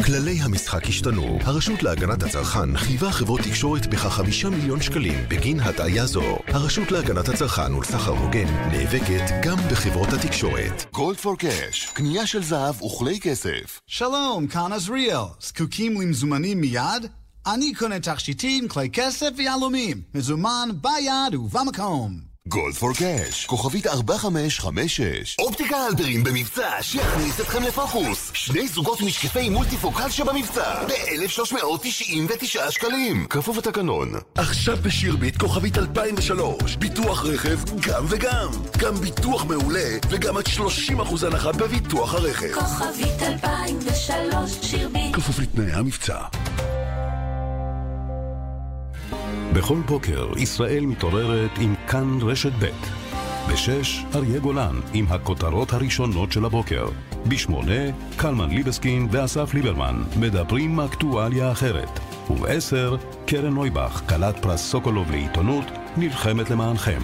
כללי המשחק השתנו. הרשות להגנת הצרכן חייבה חברות תקשורת בכך חמישה מיליון שקלים בגין הטעיה זו. הרשות להגנת הצרכן ולסחר הוגן נאבקת גם בחברות התקשורת. גולד פור קאש, קנייה של זהב וכלי כסף. שלום, כאן עזריאל. זקוקים למזומנים מיד? אני קונה תכשיטים, כלי כסף ויהלומים. מזומן ביד ובמקום. גולד פור קאש, כוכבית ארבע חמש חמש שש. אופטיקה אלברים במבצע שיכניס אתכם לפוקוס. שני זוגות משקפי מולטיפוקל שבמבצע ב-אלף שלוש מאות תשעים ותשעה שקלים. כפוף התקנון. עכשיו בשירביט כוכבית אלפיים ושלוש. ביטוח רכב גם וגם. גם ביטוח מעולה וגם עד שלושים אחוז הנחה בביטוח הרכב. כוכבית אלפיים ושלוש שירביט. כפוף לתנאי המבצע. בכל בוקר ישראל מתעוררת עם כאן רשת ב'. בשש אריה גולן עם הכותרות הראשונות של הבוקר. בשמונה קלמן ליבסקין ואסף ליברמן מדברים אקטואליה אחרת. ובעשר קרן נויבך, כלת פרס סוקולוב לעיתונות, נלחמת למענכם.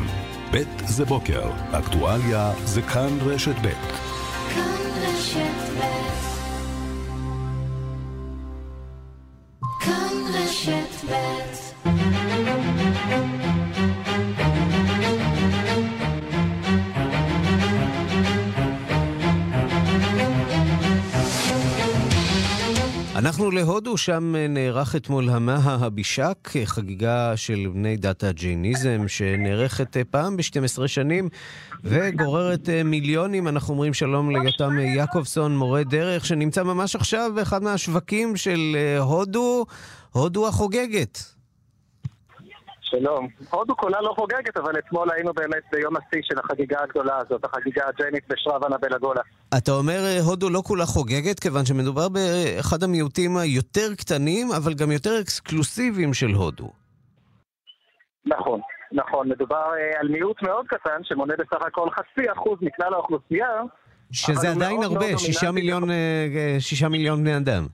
ב' זה בוקר, אקטואליה זה כאן רשת ב'. כאן רשת ב'. כאן רשת ב'. אנחנו להודו, שם נערך אתמול המאה הבישק, חגיגה של בני דת הג'ייניזם שנערכת פעם ב-שתים עשרה שנים וגוררת מיליונים. אנחנו אומרים שלום ליותם יעקובסון, מורה דרך שנמצא ממש עכשיו באחד מהשווקים של הודו, הודו החוגגת. שלום. הודו כולה לא חוגגת, אבל אתמול היינו באמת ביום השיא של החגיגה הגדולה הזאת, החגיגה הג'יינית בשרבנה בלגולה. אתה אומר הודו לא כולה חוגגת, כיוון שמדובר באחד המיעוטים היותר קטנים, אבל גם יותר אקסקלוסיביים של הודו. נכון, נכון. מדובר על מיעוט מאוד קטן, שמונה בסך הכל חצי אחוז מכלל האוכלוסייה. שזה עדיין הרבה, שישה מיליון, שישה מיליון בני אדם.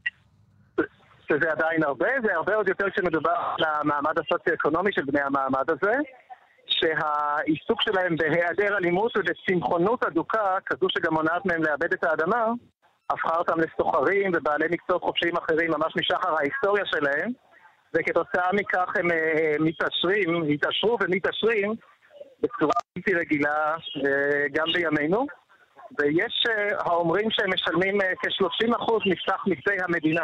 שזה עדיין הרבה, זה הרבה עוד יותר כשמדובר על המעמד הסוציו-אקונומי של בני המעמד הזה, שהעיסוק שלהם בהיעדר אלימות ובצמחונות אדוקה, כזו שגם מונעת מהם לאבד את האדמה, הפכה אותם לסוחרים ובעלי מקצועות חופשיים אחרים ממש משחר ההיסטוריה שלהם, וכתוצאה מכך הם מתעשרים, התעשרו ומתעשרים בצורה בלתי רגילה גם בימינו, ויש האומרים שהם משלמים כ-שלושים אחוז מסך מיסי המדינה.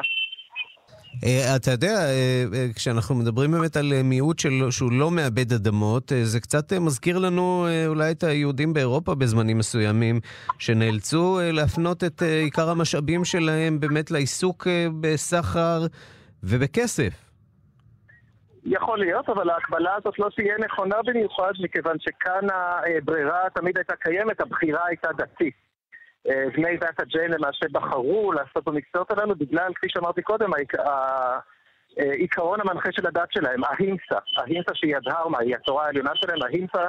אתה יודע, כשאנחנו מדברים באמת על מיעוט שהוא לא מאבד אדמות, זה קצת מזכיר לנו אולי את היהודים באירופה בזמנים מסוימים, שנאלצו להפנות את עיקר המשאבים שלהם באמת לעיסוק בסחר ובכסף. יכול להיות, אבל ההקבלה הזאת לא תהיה נכונה במיוחד, מכיוון שכאן הברירה תמיד הייתה קיימת, הבחירה הייתה דתית. בני דת הג'יין למעשה בחרו לעשות במקצועות הללו בגלל, כפי שאמרתי קודם, העיקרון המנחה של הדת שלהם, ההימסה. ההימסה שהיא הדהרמה, היא התורה העליונה שלהם. ההימסה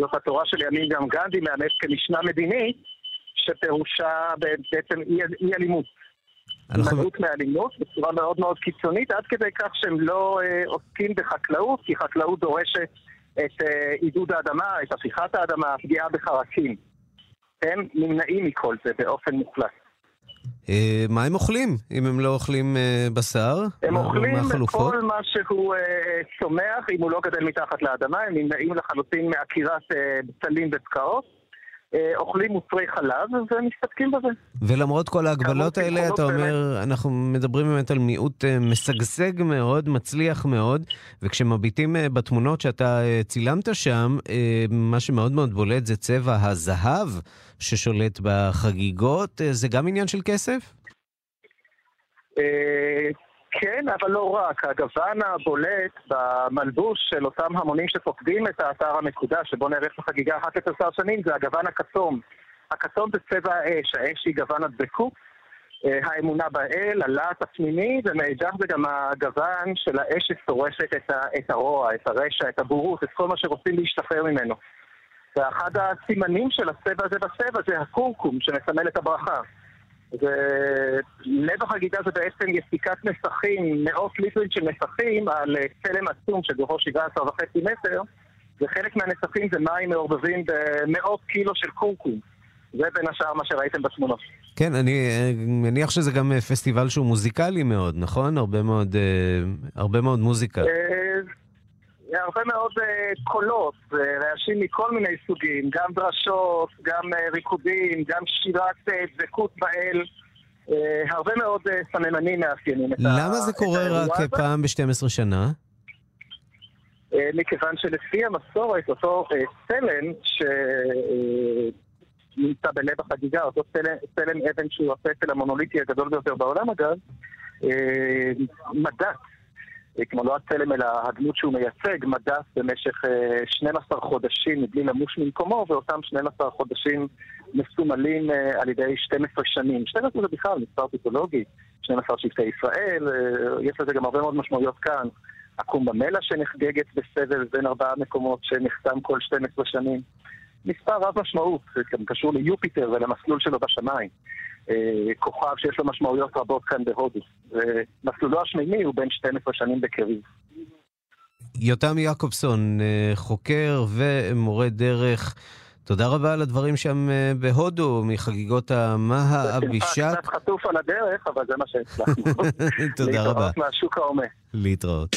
זאת התורה שלימים גם גנדי מאמץ כמשנה מדינית, שפירושה בעצם אי אלימות. מנעות מאלימות בצורה מאוד מאוד קיצונית, עד כדי כך שהם לא עוסקים בחקלאות, כי חקלאות דורשת את עידוד האדמה, את הפיכת האדמה, הפגיעה בחרקים. הם נמנעים מכל זה באופן מוחלט. מה הם אוכלים? אם הם לא אוכלים בשר? הם אוכלים כל מה שהוא צומח, אם הוא לא גדל מתחת לאדמה, הם נמנעים לחלוטין מעקירת בצלים ופקעות. אוכלים מוצרי חלב ומסתפקים בזה. ולמרות כל ההגבלות האלה, אתה אומר, אנחנו מדברים באמת על מיעוט משגשג מאוד, מצליח מאוד, וכשמביטים בתמונות שאתה צילמת שם, מה שמאוד מאוד בולט זה צבע הזהב ששולט בחגיגות. זה גם עניין של כסף? כן, אבל לא רק. הגוון הבולט במלבוש של אותם המונים שפוקדים את האתר המקודש, שבו נערך לחגיגה אחת עשרה שנים, זה הגוון הכתום. הכתום זה צבע האש. האש היא גוון הדבקות, האמונה באל, הלהט הפנימי, ומאידך זה גם הגוון של האש ששורשת את, ה- את הרוע, את הרשע, את הבורות, את כל מה שרוצים להשתחרר ממנו. ואחד הסימנים של הצבע הזה בצבע זה הקורקום, שמסמל את הברכה. ולב החגיגה זה בעצם יסיקת מסכים, מאות ליטרים של מסכים על צלם עצום שגובהו שבעה עשר וחצי מטר, וחלק מהנסכים זה מים מעורבבים במאות קילו של קורקום. זה בין השאר מה שראיתם בתמונות. כן, אני מניח שזה גם פסטיבל שהוא מוזיקלי מאוד, נכון? הרבה מאוד, הרבה מאוד מוזיקה. הרבה מאוד קולות, רעשים מכל מיני סוגים, גם דרשות, גם ריקודים, גם שירת דבקות באל, הרבה מאוד סממנים מאפיינים. למה זה קורה רק פעם ב-שתים עשרה שנה? מכיוון שלפי המסורת, אותו צלם שנמצא בלב החגיגה, אותו צלם אבן שהוא הפסל המונוליטי הגדול ביותר בעולם אגב, מדע. כמו לא הצלם, אלא הדמות שהוא מייצג, מדף במשך שנים עשר חודשים מבלי למוש ממקומו, ואותם שנים עשר חודשים מסומלים על ידי שתים עשרה שנים. שתים עשרה זה בכלל מספר פיתולוגי, שנים עשר שבטי ישראל, יש לזה גם הרבה מאוד משמעויות כאן. הקומבמלה שנחגגת בסבל בין ארבעה מקומות שנחתם כל שתים עשרה שנים. מספר רב משמעות, זה גם קשור ליופיטר ולמסלול שלו בשמיים. כוכב שיש לו משמעויות רבות כאן בהודו. מסלולו השמיני הוא בין שתים עשרה שנים בקריב. יותם יעקובסון, חוקר ומורה דרך, תודה רבה על הדברים שם בהודו, מחגיגות המאה אבישק. קצת חטוף על הדרך, אבל זה מה שהצלחנו. תודה רבה. להתראות מהשוק העומה. להתראות.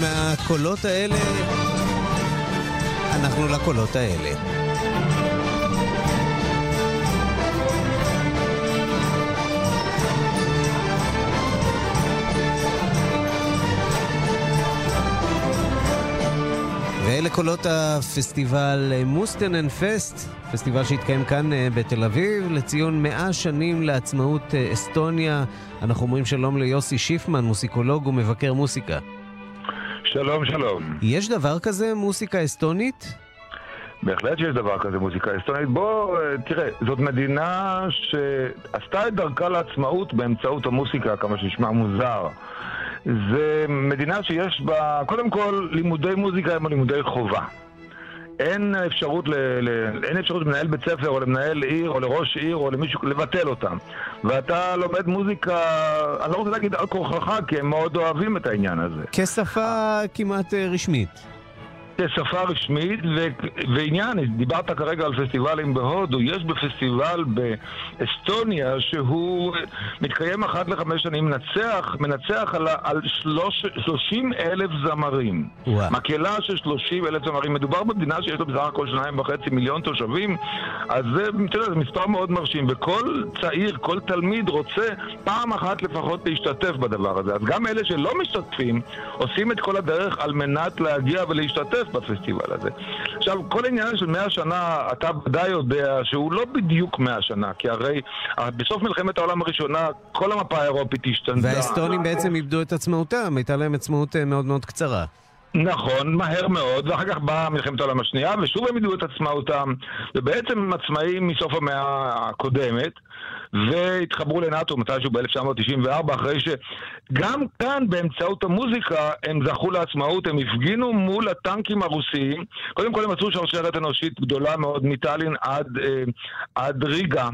מהקולות האלה אנחנו לקולות האלה קולות הפסטיבל מוסטנן פסט, פסטיבל שהתקיים כאן בתל אביב, לציון מאה שנים לעצמאות אסטוניה. אנחנו אומרים שלום ליוסי שיפמן, מוסיקולוג ומבקר מוסיקה. שלום, שלום. יש דבר כזה מוסיקה אסטונית? בהחלט שיש דבר כזה מוזיקה אסטונית. בוא, תראה, זאת מדינה שעשתה את דרכה לעצמאות באמצעות המוסיקה, כמה שנשמע מוזר. זה מדינה שיש בה, קודם כל, לימודי מוזיקה הם לימודי חובה. אין אפשרות, ל, ל, אין אפשרות למנהל בית ספר או למנהל עיר או לראש עיר או למישהו לבטל אותם. ואתה לומד מוזיקה, אני לא רוצה להגיד על כורחך, כי הם מאוד אוהבים את העניין הזה. כשפה כמעט רשמית. כשפה רשמית, ועניין, דיברת כרגע על פסטיבלים בהודו, יש בפסטיבל באסטוניה שהוא מתקיים אחת לחמש שנים, מנצח, מנצח על, על שלוש, שלושים אלף זמרים. וואו. מקהלה של שלושים אלף זמרים. מדובר במדינה שיש לו בסך הכל שניים וחצי מיליון תושבים, אז זה, תראה, זה מספר מאוד מרשים, וכל צעיר, כל תלמיד רוצה פעם אחת לפחות להשתתף בדבר הזה. אז גם אלה שלא משתתפים, עושים את כל הדרך על מנת להגיע ולהשתתף בפסטיבל הזה. עכשיו, כל עניין של מאה שנה, אתה די יודע שהוא לא בדיוק מאה שנה, כי הרי בסוף מלחמת העולם הראשונה כל המפה האירופית השתנתה. והאסטונים בעצם איבדו את עצמאותם, הייתה להם עצמאות מאוד מאוד קצרה. נכון, מהר מאוד, ואחר כך באה מלחמת העולם השנייה, ושוב הם איבדו את עצמאותם, ובעצם הם עצמאים מסוף המאה הקודמת, והתחברו לנאטו מתישהו ב-אלף תשע מאות תשעים וארבע, אחרי שגם כאן באמצעות המוזיקה הם זכו לעצמאות, הם הפגינו מול הטנקים הרוסיים. קודם כל הם עשו שרשרת אנושית גדולה מאוד מטלין עד, עד ריגה,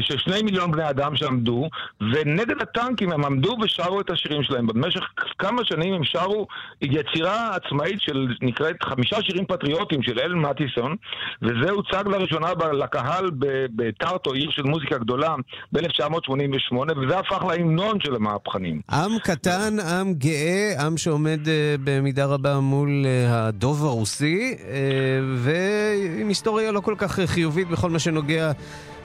ששני מיליון בני אדם שעמדו, ונגד הטנקים הם עמדו ושרו את השירים שלהם. במשך כמה שנים הם שרו יצירה עצמאית של נקראת חמישה שירים פטריוטיים של אל מטיסון, וזה הוצג לראשונה לקהל בטארטו, עיר של מוזיקה גדולה, ב-אלף תשע מאות שמונים ושמונה, וזה הפך להמנון של המהפכנים. עם קטן, עם גאה, עם שעומד במידה רבה מול הדוב הרוסי, ועם היסטוריה לא כל כך חיובית בכל מה שנוגע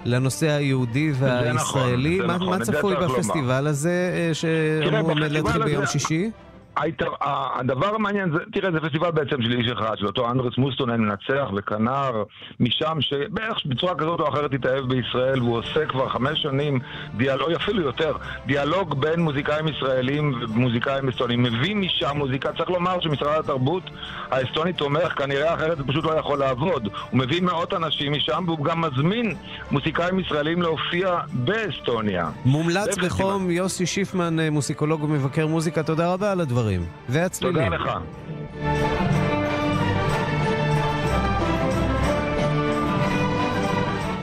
לנושא היהודי והישראלי. מה, מה צפוי בפסטיבל הזה שהוא עומד להתחיל ביום שישי? הדבר המעניין, תראה, זה פסטיבל בעצם של איש אחד, של אותו אנדרס מוסטונן, מנצח וכנר משם, שבערך בצורה כזאת או אחרת התאהב בישראל, והוא עושה כבר חמש שנים דיאלוג, אפילו יותר, דיאלוג בין מוזיקאים ישראלים ומוזיקאים אסטונים. מביא משם מוזיקה, צריך לומר שמשרד התרבות האסטוני תומך, כנראה אחרת זה פשוט לא יכול לעבוד. הוא מביא מאות אנשים משם, והוא גם מזמין מוזיקאים ישראלים להופיע באסטוניה. מומלץ בחום. יוסי שיפמן, מוסיקולוג ומבקר מוזיקה, תודה רבה על הדברים. תודה לך.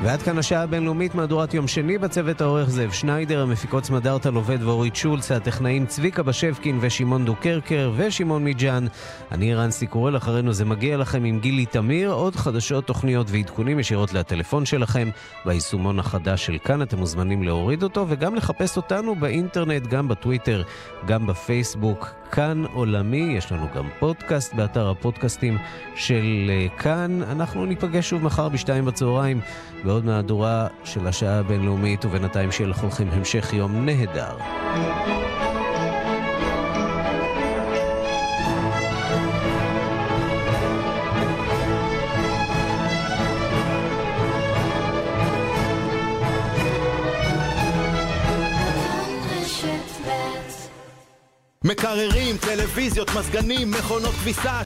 ועד כאן השעה הבינלאומית, מהדורת יום שני. בצוות העורך זאב שניידר, המפיקות סמדרת לובד ואורית שולץ, הטכנאים צביקה בשבקין ושימון דוקרקר ושימון מיג'אן. אני ערן סיקורל, אחרינו זה מגיע לכם עם גילי תמיר, עוד חדשות, תוכניות ועדכונים ישירות לטלפון שלכם ביישומון החדש של כאן. אתם מוזמנים להוריד אותו וגם לחפש אותנו באינטרנט, גם בטוויטר, גם בפייסבוק, כאן עולמי. יש לנו גם פודקאסט באתר הפודקאסטים של כאן. אנחנו ניפגש שוב מחר בשתיים בצהריים בעוד מהדורה של השעה הבינלאומית, ובינתיים שיהיה לכולכם המשך יום נהדר. מקררים, טלוויזיות, מזגנים, מכונות כביסה